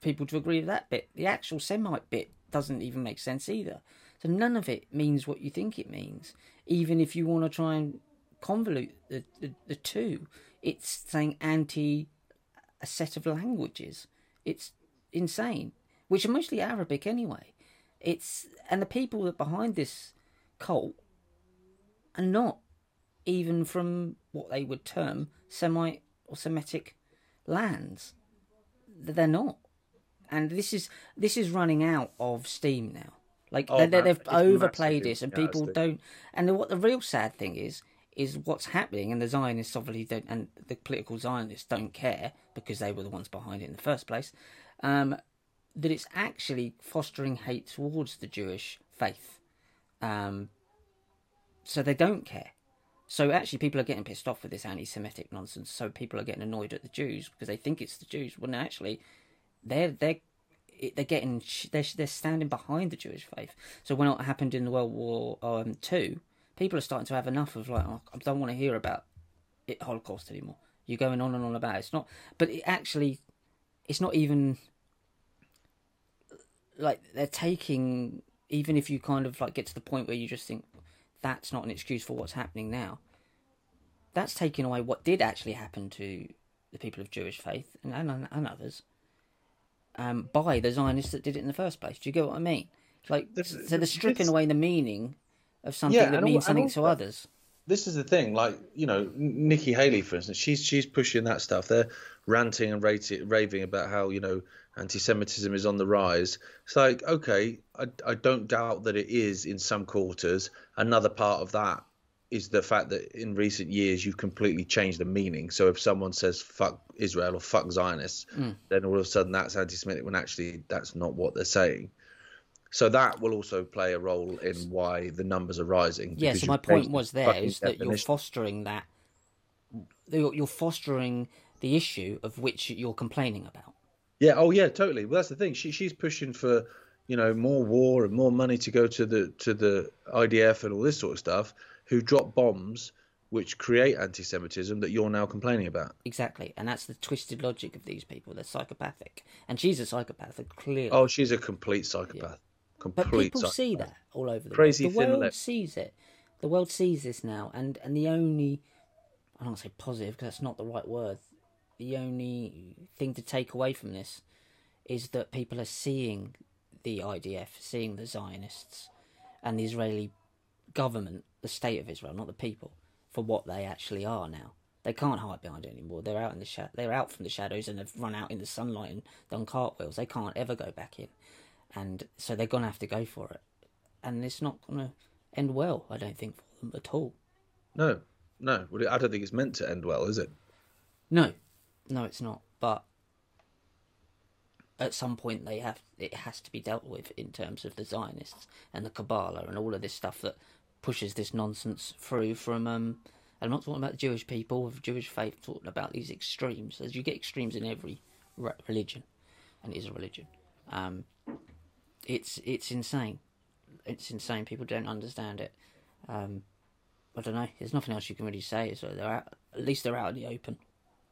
people to agree with that bit, the actual Semite bit doesn't even make sense either. So none of it means what you think it means, even if you want to try and convolute the two. It's saying anti a set of languages. It's insane, which are mostly Arabic anyway. And the people that behind this cult are not even from what they would term Semite or Semitic lands. They're not, and this is running out of steam now. Like they've overplayed this, and people don't. And what the real sad thing is what's happening, and the Zionists obviously don't, and the political Zionists don't care, because they were the ones behind it in the first place, that it's actually fostering hate towards the Jewish faith. So they don't care. So actually people are getting pissed off with this anti-Semitic nonsense, so people are getting annoyed at the Jews because they think it's the Jews, when actually they're standing behind the Jewish faith. So when it happened in the World War II, people are starting to have enough of I don't want to hear about it, Holocaust anymore. You're going on and on about it. It's not, but it actually, it's not even like they're taking. Even if you kind of get to the point where you just think that's not an excuse for what's happening now, that's taking away what did actually happen to the people of Jewish faith and others by the Zionists that did it in the first place. Do you get what I mean? Like, so they're stripping away the meaning of something that means something to others. This is the thing, like, you know, Nikki Haley, for instance, she's pushing that stuff. They're ranting and raving about how, you know, anti-Semitism is on the rise. It's like, okay, I don't doubt that it is in some quarters. Another part of that is the fact that in recent years you've completely changed the meaning. So if someone says fuck Israel or fuck Zionists, then all of a sudden that's anti-Semitic when actually that's not what they're saying. So that will also play a role in why the numbers are rising. Yeah, so my point was there is that you're fostering that. You're fostering the issue of which you're complaining about. Yeah, oh yeah, totally. Well, that's the thing. She's pushing for, you know, more war and more money to go to the IDF and all this sort of stuff, who drop bombs which create anti-Semitism that you're now complaining about. Exactly, and that's the twisted logic of these people. They're psychopathic. And she's a psychopath, clearly. Oh, she's a complete psychopath. Yeah. But people see that all over the world. The world sees it. The world sees this now. And the only, I don't want to say positive because that's not the right word, the only thing to take away from this is that people are seeing the IDF, seeing the Zionists and the Israeli government, the state of Israel, not the people, for what they actually are now. They can't hide behind it anymore. They're out in the they're out from the shadows, and they've run out in the sunlight and done cartwheels. They can't ever go back in. And so they're going to have to go for it. And it's not going to end well, I don't think, for them at all. No. I don't think it's meant to end well, is it? No, it's not. But at some point it has to be dealt with in terms of the Zionists and the Kabbalah and all of this stuff that pushes this nonsense through from... I'm not talking about Jewish people with Jewish faith, I'm talking about these extremes. As you get extremes in every religion, and it is a religion, It's insane. It's insane. People don't understand it. I don't know. There's nothing else you can really say. So they're out, at least they're out in the open.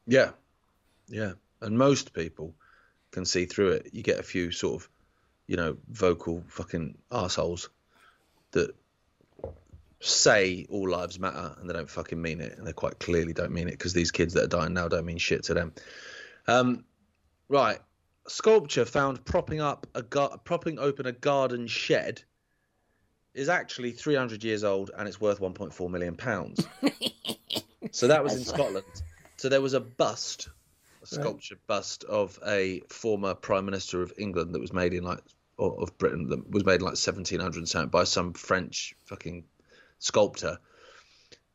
Yeah. And most people can see through it. You get a few sort of, you know, vocal fucking arseholes that say all lives matter and they don't fucking mean it. And they quite clearly don't mean it because these kids that are dying now don't mean shit to them. Right. Sculpture found propping open a garden shed is actually 300 years old and it's worth £1.4 million. So that was in Scotland. So there was a sculpture bust of a former Prime Minister of England that was made in Britain that was made in 1700 something by some French fucking sculptor,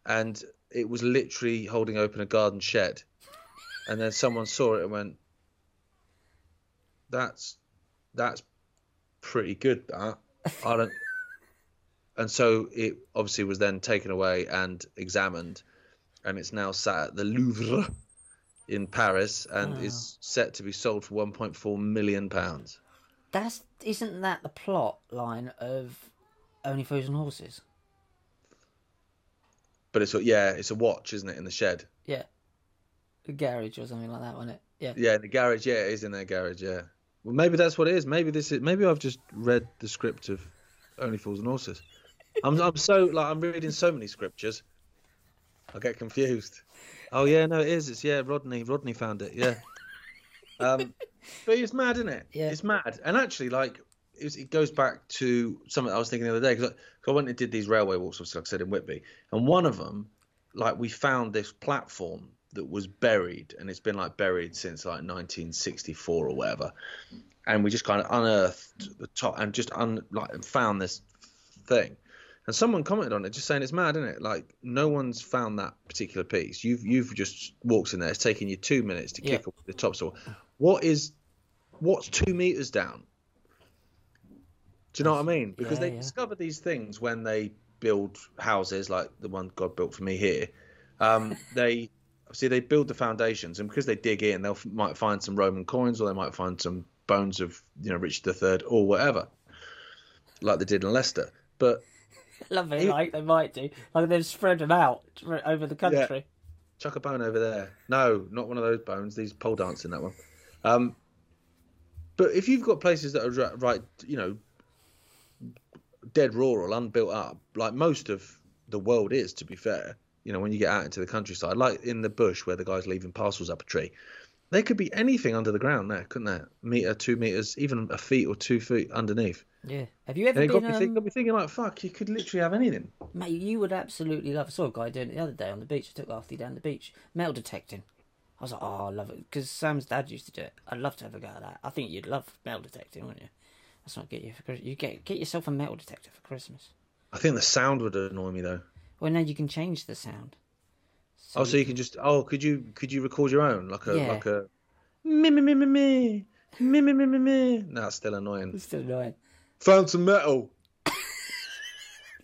and it was literally holding open a garden shed, and then someone saw it and went, That's pretty good, that. I don't... And so it obviously was then taken away and examined, and it's now sat at the Louvre in Paris and is set to be sold for £1.4 million. Isn't that the plot line of Only Fools and Horses? But it's a watch, isn't it, in the shed? Yeah, a garage or something like that, wasn't it? Yeah, in the garage. Yeah, it is in their garage. Yeah. Well, maybe that's what it is. Maybe I've just read the script of Only Fools and Horses. I'm so I'm reading so many scriptures. I get confused. Oh yeah, no, it is. It's Rodney found it. Yeah. But it's mad, isn't it? Yeah. It's mad. And actually, it goes back to something I was thinking the other day, because I went and did these railway walks, obviously, like I said, in Whitby, and one of them, we found this platform that was buried, and it's been buried since 1964 or whatever, and we just kind of unearthed the top and just found this thing, and someone commented on it just saying it's mad, isn't it? No one's found that particular piece. You've just walked in there. It's taken you 2 minutes to kick off the topsoil. What's 2 meters down? Do you know what I mean? Because they discover these things when they build houses, like the one God built for me here. They build the foundations, and because they dig in, they might find some Roman coins, or they might find some bones of, you know, Richard III or whatever, like they did in Leicester. But love it, they might do. They've spread them out over the country. Yeah. Chuck a bone over there. No, not one of those bones. These pole dancing, that one. But if you've got places that are you know, dead raw or unbuilt up, like most of the world is, to be fair. You know, when you get out into the countryside, like in the bush where the guy's leaving parcels up a tree, They could be anything under the ground there, couldn't they? Meter, 2 meters, even a feet or 2 feet underneath. Yeah. Have you ever been... got me thinking like, fuck, you could literally have anything. Mate, you would absolutely love... I saw a guy doing it the other day on the beach. I took Arthur down the beach. Metal detecting. I was like, oh, I love it. Because Sam's dad used to do it. I'd love to have a go at that. I think you'd love metal detecting, wouldn't you? That's what I get you for Christmas. You get yourself a metal detector for Christmas. I think the sound would annoy me, though. Well, no, you can change the sound. So could you record your own like a me me me me me me me me me me? No, that's still annoying. It's still annoying. Found some metal.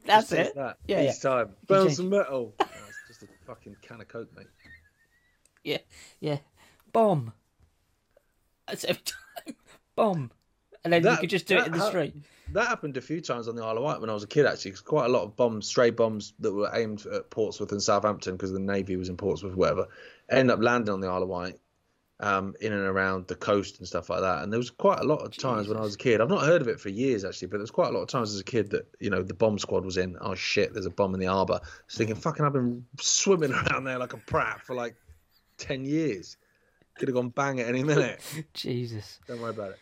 That's it. That. Yeah. Each time. Found some metal. Oh, it's just a fucking can of coke, mate. Yeah, yeah. Bomb. That's every time. Bomb. And then you could just do it in the street. That happened a few times on the Isle of Wight when I was a kid, actually, because quite a lot of bombs, stray bombs that were aimed at Portsmouth and Southampton, because the Navy was in Portsmouth, whatever, ended up landing on the Isle of Wight, in and around the coast and stuff like that. And there was quite a lot of times when I was a kid. I've not heard of it for years, actually, but there was quite a lot of times as a kid that, you know, the bomb squad was in. Oh, shit, there's a bomb in the harbour. I was thinking, fucking, I've been swimming around there like a prat for like 10 years. Could have gone bang at any minute. Jesus. Don't worry about it.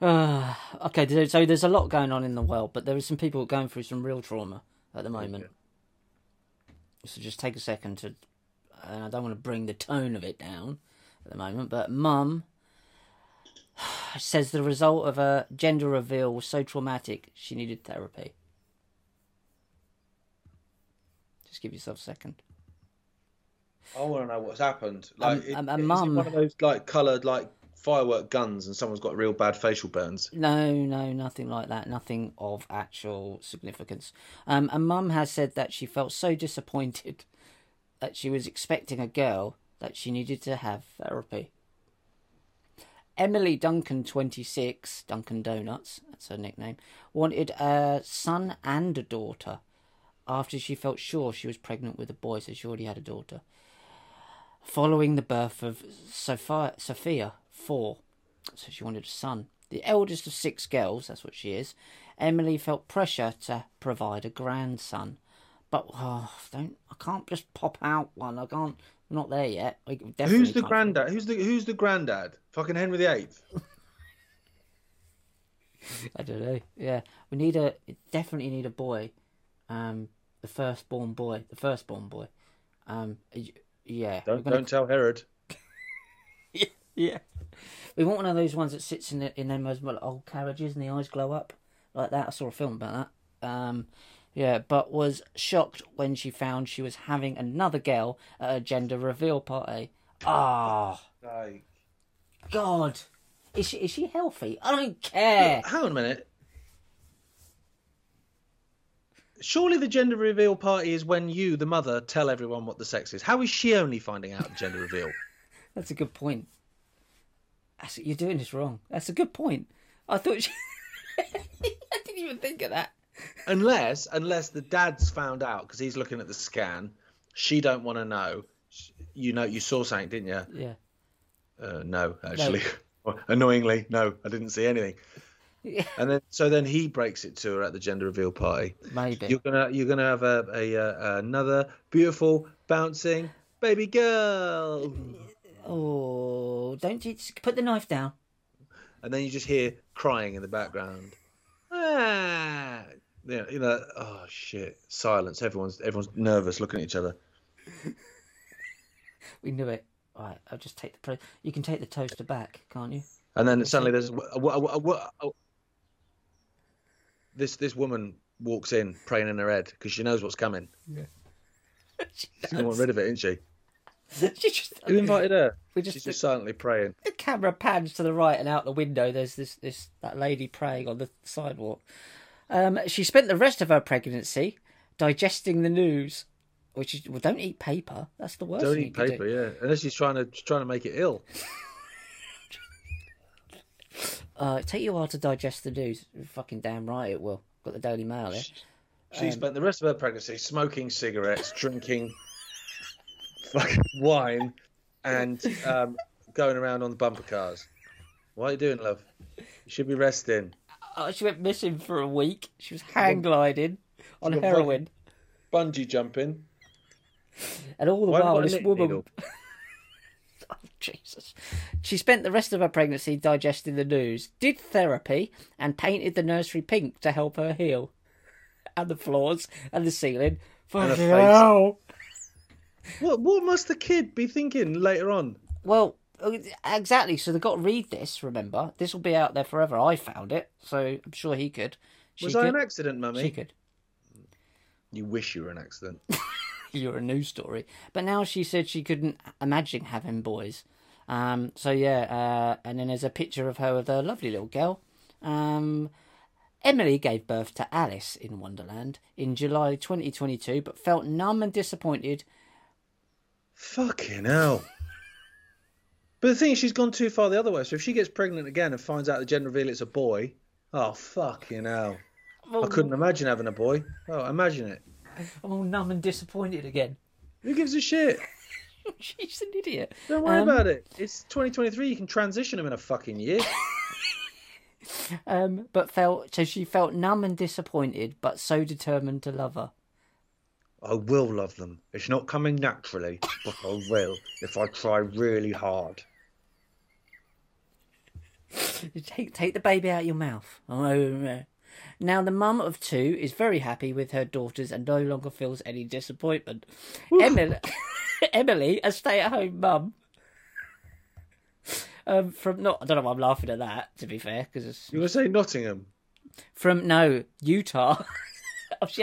Okay, so there's a lot going on in the world, but there are some people going through some real trauma at the moment. Yeah. So just take a second to, and I don't want to bring the tone of it down at the moment, but Mum says the result of a gender reveal was so traumatic she needed therapy. Just give yourself a second. I want to know what's happened. Like, is it one of those like coloured like firework guns and someone's got real bad facial burns? No, nothing like that. Nothing of actual significance. And Mum has said that she felt so disappointed that she was expecting a girl that she needed to have therapy. Emily Duncan, 26, Dunkin' Donuts, that's her nickname, wanted a son and a daughter after she felt sure she was pregnant with a boy, so she already had a daughter. Following the birth of Sophia, 4, so she wanted a son. The eldest of 6 girls, that's what she is, Emily felt pressure to provide a grandson. But I can't just pop out one. I'm not there yet. Who's the granddad? Who's the granddad? Fucking Henry VIII. I don't know. Yeah, we definitely need a boy. The firstborn boy. Yeah. Don't tell Herod. Yeah. We want one of those ones that sits in them old carriages and the eyes glow up like that. I saw a film about that. But was shocked when she found she was having another girl at a gender reveal party. Oh, God. Is she healthy? I don't care. Hang on a minute. Surely the gender reveal party is when you, the mother, tell everyone what the sex is. How is she only finding out the gender reveal? That's a good point. You're doing this wrong. That's a good point. I thought she... I didn't even think of that. Unless the dad's found out because he's looking at the scan, she don't want to know. You saw something, didn't you? Yeah. No, actually. No. Annoyingly, no, I didn't see anything. Yeah. And then he breaks it to her at the gender reveal party. Maybe you're gonna have another beautiful bouncing baby girl. Oh, don't you put the knife down. And then you just hear crying in the background. Ah, yeah, you know. Oh shit! Silence. Everyone's nervous, looking at each other. We knew it. All right, I'll just take the. You can take the toaster back, can't you? And then suddenly there's this woman walks in, praying in her head because she knows what's coming. Yeah, she's gonna want rid of it, isn't she? Who invited her? She's just silently praying. The camera pans to the right and out the window there's that lady praying on the sidewalk. She spent the rest of her pregnancy digesting the news, which is, well, don't eat paper. That's the worst thing you can do. Don't eat paper, yeah. Unless she's trying to make it ill. It take you a while to digest the news. You're fucking damn right it will. Got the Daily Mail here. She spent the rest of her pregnancy smoking cigarettes, drinking... fucking wine and going around on the bumper cars. What are you doing, love? You should be resting. She went missing for a week. She was hang gliding on heroin, bungee jumping, and all the while this woman. Jesus. She spent the rest of her pregnancy digesting the news, did therapy, and painted the nursery pink to help her heal. And the floors and the ceiling. Fucking hell. What must the kid be thinking later on? Well, exactly. So they've got to read this, remember. This will be out there forever. I found it, so I'm sure he could. Was I an accident, Mummy? She could. You wish you were an accident. You're a news story. But now she said she couldn't imagine having boys. And then there's a picture of her with her lovely little girl. Emily gave birth to Alice in Wonderland in July 2022, but felt numb and disappointed. Fucking hell. But the thing is, she's gone too far the other way. So if she gets pregnant again and finds out the gender reveal it's a boy, oh, fucking hell. I couldn't imagine having a boy. Oh, imagine it. I'm all numb and disappointed again. Who gives a shit? She's an idiot. Don't worry about it. It's 2023. You can transition them in a fucking year. She felt numb and disappointed, but so determined to love her. I will love them. It's not coming naturally, but I will if I try really hard. Take the baby out of your mouth. Now, the mum of two is very happy with her daughters and no longer feels any disappointment. Emily, a stay-at-home mum. I don't know why I'm laughing at that, to be fair. You were saying Nottingham? Utah. She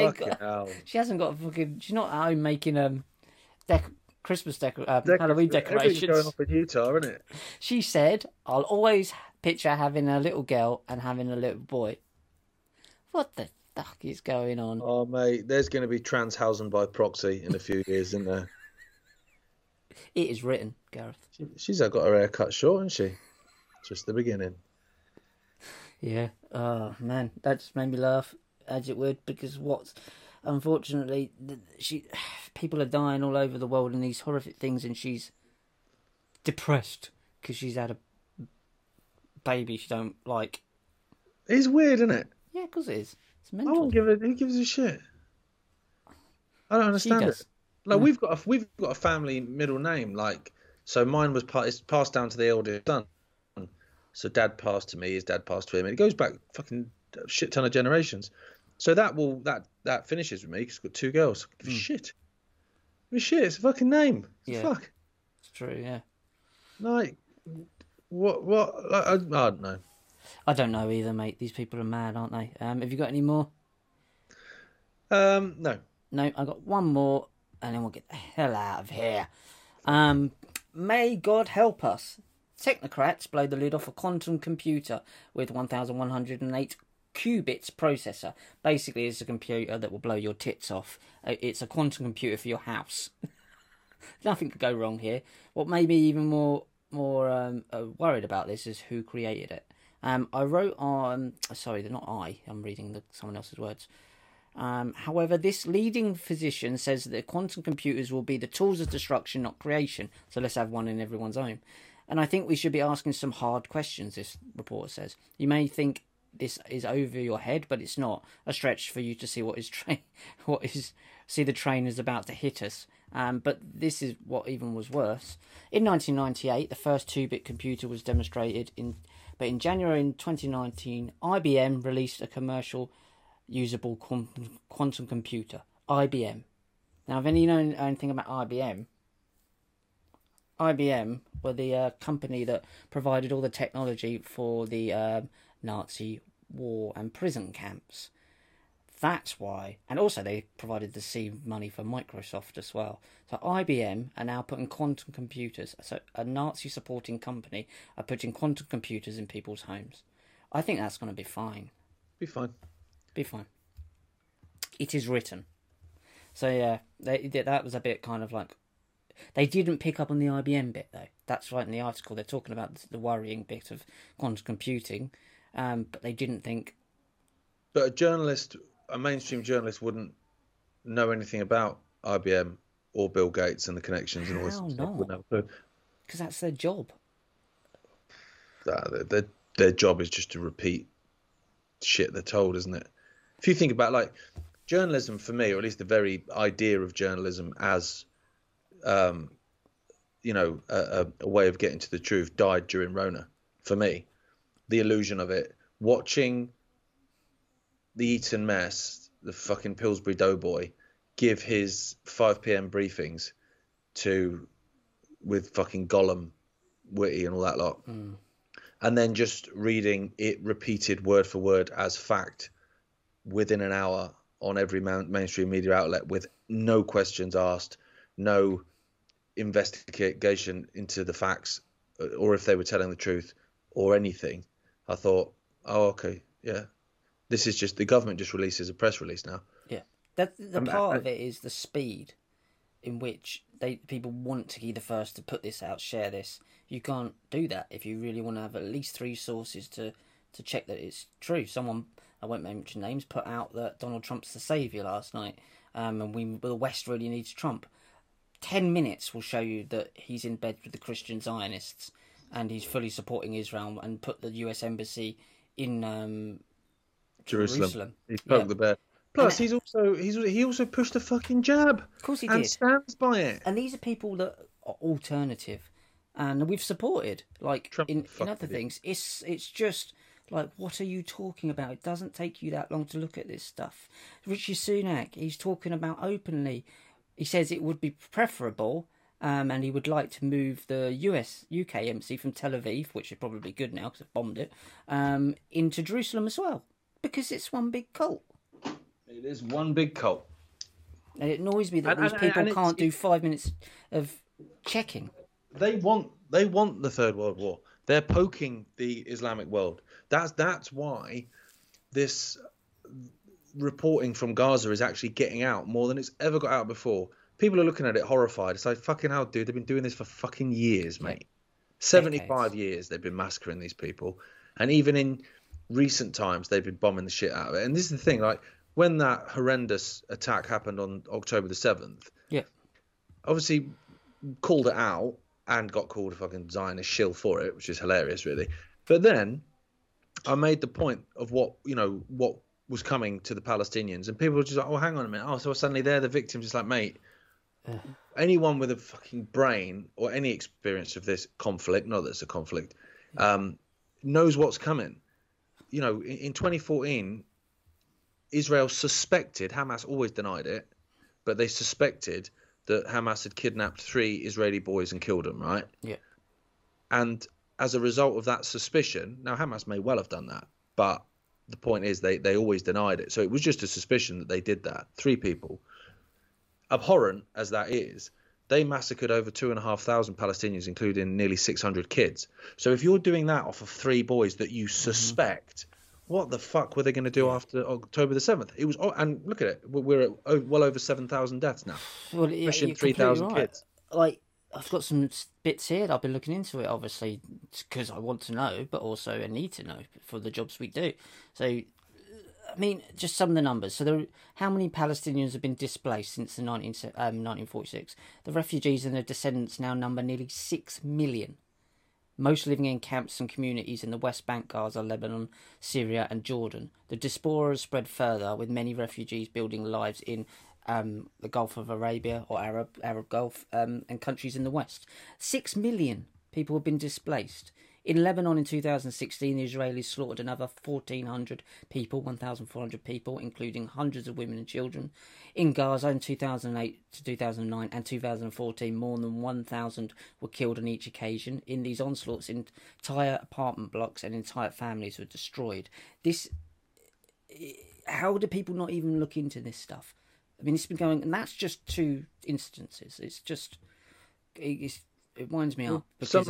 hasn't got a fucking... She's not at home making Halloween decorations. Everything's going off in Utah, isn't it? She said, I'll always picture having a little girl and having a little boy. What the fuck is going on? Oh, mate, there's going to be transhousing by proxy in a few years, isn't there? It is written, Gareth. She's got her hair cut short, hasn't she? Just the beginning. Yeah. Oh, man, that just made me laugh, as it would, because unfortunately, people are dying all over the world in these horrific things, and she's depressed because she's had a baby she don't like. It's weird, isn't it? Yeah, of course it is. It's mental. I won't give it. Who gives a shit? I don't understand it. Like we've got a family middle name. Like, so mine was passed down to the eldest son. So dad passed to me. His dad passed to him. And it goes back fucking shit ton of generations. So that finishes with me because I've got two girls. Shit. It's a fucking name. Yeah. Fuck. It's true. Yeah. Like what? What? Like, I don't know. I don't know either, mate. These people are mad, aren't they? Have you got any more? No, I've got one more, and then we'll get the hell out of here. May God help us. Technocrats blow the lid off a quantum computer with 1,108 qubits processor. Basically, it's a computer that will blow your tits off. It's a quantum computer for your house. Nothing could go wrong here. What made me even more worried about this is who created it. I wrote on... Sorry, not I. I'm reading someone else's words. However, this leading physician says that quantum computers will be the tools of destruction, not creation. So let's have one in everyone's own. And I think we should be asking some hard questions, this report says. You may think this is over your head, but it's not. A stretch for you to see see the train is about to hit us. But this is what even was worse. In 1998, the first 2-bit computer was demonstrated But in January 2019, IBM released a commercial usable quantum computer, IBM. Now, if any known anything about IBM, IBM were the company that provided all the technology for the Nazi war and prison camps. That's why. And also they provided the seed money for Microsoft as well. So IBM are now putting quantum computers. So a Nazi supporting company are putting quantum computers in people's homes. I think that's going to be fine. Be fine. It is written. So yeah, that was a bit kind of like... They didn't pick up on the IBM bit though. That's right in the article. They're talking about the worrying bit of quantum computing. But they didn't think... But a mainstream journalist wouldn't know anything about IBM or Bill Gates and the connections and all this stuff. Because that's their job. Their job is just to repeat shit they're told, isn't it? If you think about, like, journalism for me, or at least the very idea of journalism as you know, a way of getting to the truth died during Rona for me. The illusion of it, watching the Eton Mess, the fucking Pillsbury Doughboy, give his 5 PM briefings to with fucking Gollum, Witty, and all that lot. Mm. And then just reading it repeated word for word as fact within an hour on every mainstream media outlet with no questions asked, no investigation into the facts or if they were telling the truth or anything. I thought, oh, okay, yeah. This is just, the government just releases a press release now. Yeah. Part of it is the speed in which people want to be the first to put this out, share this. You can't do that if you really want to have at least 3 sources to check that it's true. Someone, I won't mention names, put out that Donald Trump's the saviour last night, and the West really needs Trump. 10 minutes will show you that he's in bed with the Christian Zionists and he's fully supporting Israel and put the US Embassy in Jerusalem. He's broke the bear. Plus, he also pushed the fucking jab. Of course he did. And stands by it. And these are people that are alternative, and we've supported. Like Trump in other things, it's just like, what are you talking about? It doesn't take you that long to look at this stuff. Rishi Sunak, he's talking about openly. He says it would be preferable, and he would like to move the UK embassy from Tel Aviv, which is probably good now because they've bombed it, into Jerusalem as well, because it's one big cult. It is one big cult. And it annoys me that these people can't do 5 minutes of checking. They want the Third World War. They're poking the Islamic world. That's why this reporting from Gaza is actually getting out more than it's ever got out before. People are looking at it horrified. It's like, fucking hell, dude, they've been doing this for fucking years, mate. 75 years they've been massacring these people. And even in recent times, they've been bombing the shit out of it. And this is the thing, like, when that horrendous attack happened on October the 7th, yeah, obviously called it out and got called a fucking Zionist shill for it, which is hilarious, really. But then I made the point of what was coming to the Palestinians, and people were just like, oh, hang on a minute. Oh, so suddenly they're the victims. It's like, mate, anyone with a fucking brain or any experience of this conflict, not that it's a conflict, knows what's coming. You know, in 2014... Israel suspected, Hamas always denied it, but they suspected that Hamas had kidnapped 3 Israeli boys and killed them, right? Yeah. And as a result of that suspicion, now Hamas may well have done that, but the point is they always denied it. So it was just a suspicion that they did that. 3 people. Abhorrent as that is, they massacred over 2,500 Palestinians, including nearly 600 kids. So if you're doing that off of 3 boys that you suspect... What the fuck were they going to do after October the 7th? It was, and look at it, we're at well over 7,000 deaths now. Well, yeah, pushing 3,000 kids. Like, I've got some bits here that I've been looking into it, obviously, because I want to know, but also I need to know for the jobs we do. So, I mean, just some of the numbers. So, how many Palestinians have been displaced since the 1946? The refugees and their descendants now number nearly 6 million. Most living in camps and communities in the West Bank, Gaza, Lebanon, Syria and Jordan. The diaspora has spread further, with many refugees building lives in the Gulf of Arabia or Arab Gulf and countries in the West. 6 million people have been displaced. In Lebanon in 2016, the Israelis slaughtered another 1,400 people, including hundreds of women and children. In Gaza in 2008 to 2009 and 2014, more than 1,000 were killed on each occasion. In these onslaughts, entire apartment blocks and entire families were destroyed. How do people not even look into this stuff? I mean, it's been going... And that's just 2 instances. It's just... It winds me up. Some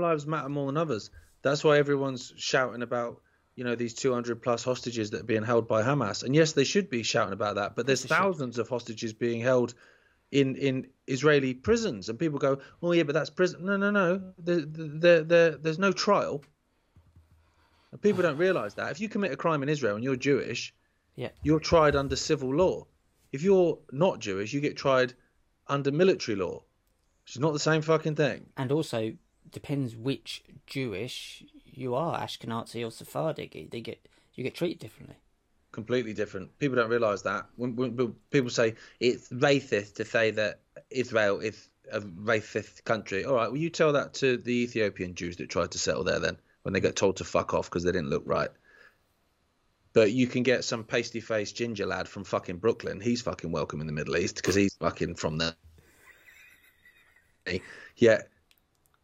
lives matter more than others. That's why everyone's shouting about, you know, these 200 plus hostages that are being held by Hamas. And yes, they should be shouting about that. But there's thousands of hostages being held in Israeli prisons, and people go, "Oh yeah, but that's prison." No. There's no trial. And people don't realise that if you commit a crime in Israel and you're Jewish, you're tried under civil law. If you're not Jewish, you get tried under military law. It's not the same fucking thing. And also, depends which Jewish you are, Ashkenazi or Sephardic. You get treated differently. Completely different. People don't realise that. When people say it's racist to say that Israel is a racist country. All right, well, you tell that to the Ethiopian Jews that tried to settle there then, when they got told to fuck off because they didn't look right. But you can get some pasty-faced ginger lad from fucking Brooklyn. He's fucking welcome in the Middle East because he's fucking from there. Yeah.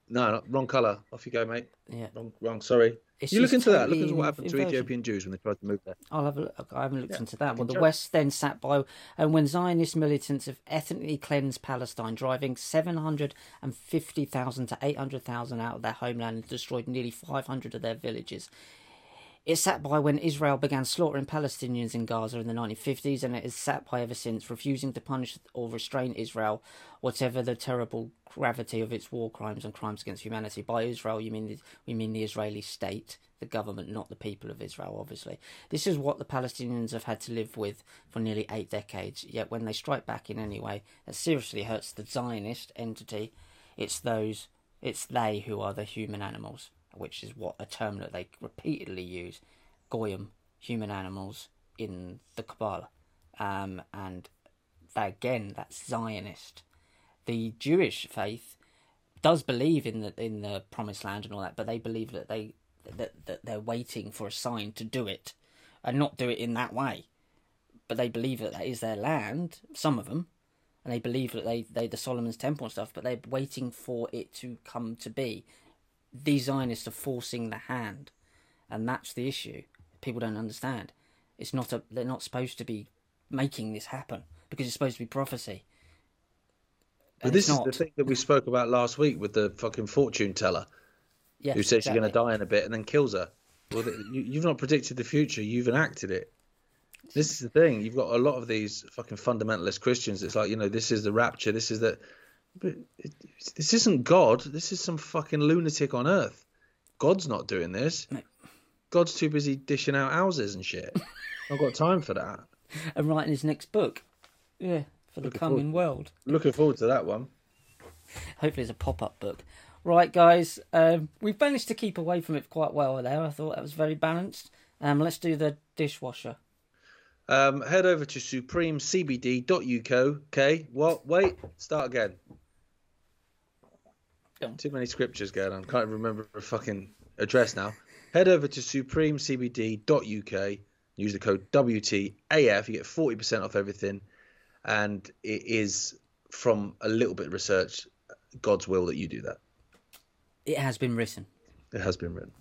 No, wrong colour. Off you go, mate. Yeah. Wrong, sorry. It's you look into totally that. Look into what happened to Ethiopian Jews when they tried to move there. I'll have a look. I haven't looked into that. Well, the West then sat by, and when Zionist militants have ethnically cleansed Palestine, driving 750,000 to 800,000 out of their homeland and destroyed nearly 500 of their villages. It sat by when Israel began slaughtering Palestinians in Gaza in the 1950s, and it has sat by ever since, refusing to punish or restrain Israel, whatever the terrible gravity of its war crimes and crimes against humanity. By Israel, we mean the Israeli state, the government, not the people of Israel, obviously. This is what the Palestinians have had to live with for nearly 8 decades, yet when they strike back in any way that seriously hurts the Zionist entity, it's they who are the human animals, which is what a term that they repeatedly use, Goyim, human animals, in the Kabbalah. And again, that's Zionist. The Jewish faith does believe in the Promised Land and all that, but they believe that they're waiting for a sign to do it, and not do it in that way. But they believe that is their land, some of them, and they believe that the Solomon's Temple and stuff, but they're waiting for it to come to be. These Zionists are forcing the hand, and that's the issue. People don't understand. It's not they're not supposed to be making this happen because it's supposed to be prophecy. But this is the thing that we spoke about last week with the fucking fortune teller, yes, who says exactly. She's going to die in a bit and then kills her. Well, you've not predicted the future; you've enacted it. This is the thing. You've got a lot of these fucking fundamentalist Christians. It's like, you know, this is the rapture. This is the. But this isn't God. This is some fucking lunatic on earth. God's not doing this. No. God's too busy dishing out houses and shit. I've got time for that. And writing his next book. Yeah, for the coming world. Looking forward to that one. Hopefully it's a pop-up book. Right, guys. We've managed to keep away from it quite well there. I thought that was very balanced. Let's do the dishwasher. Head over to SupremeCBD.uk. Okay, what? Wait, start again. Too many scriptures going on. Can't remember a fucking address now. Head over to SupremeCBD.uk. Use the code WTAF. You get 40% off everything. And it is, from a little bit of research, God's will that you do that. It has been written. It has been written.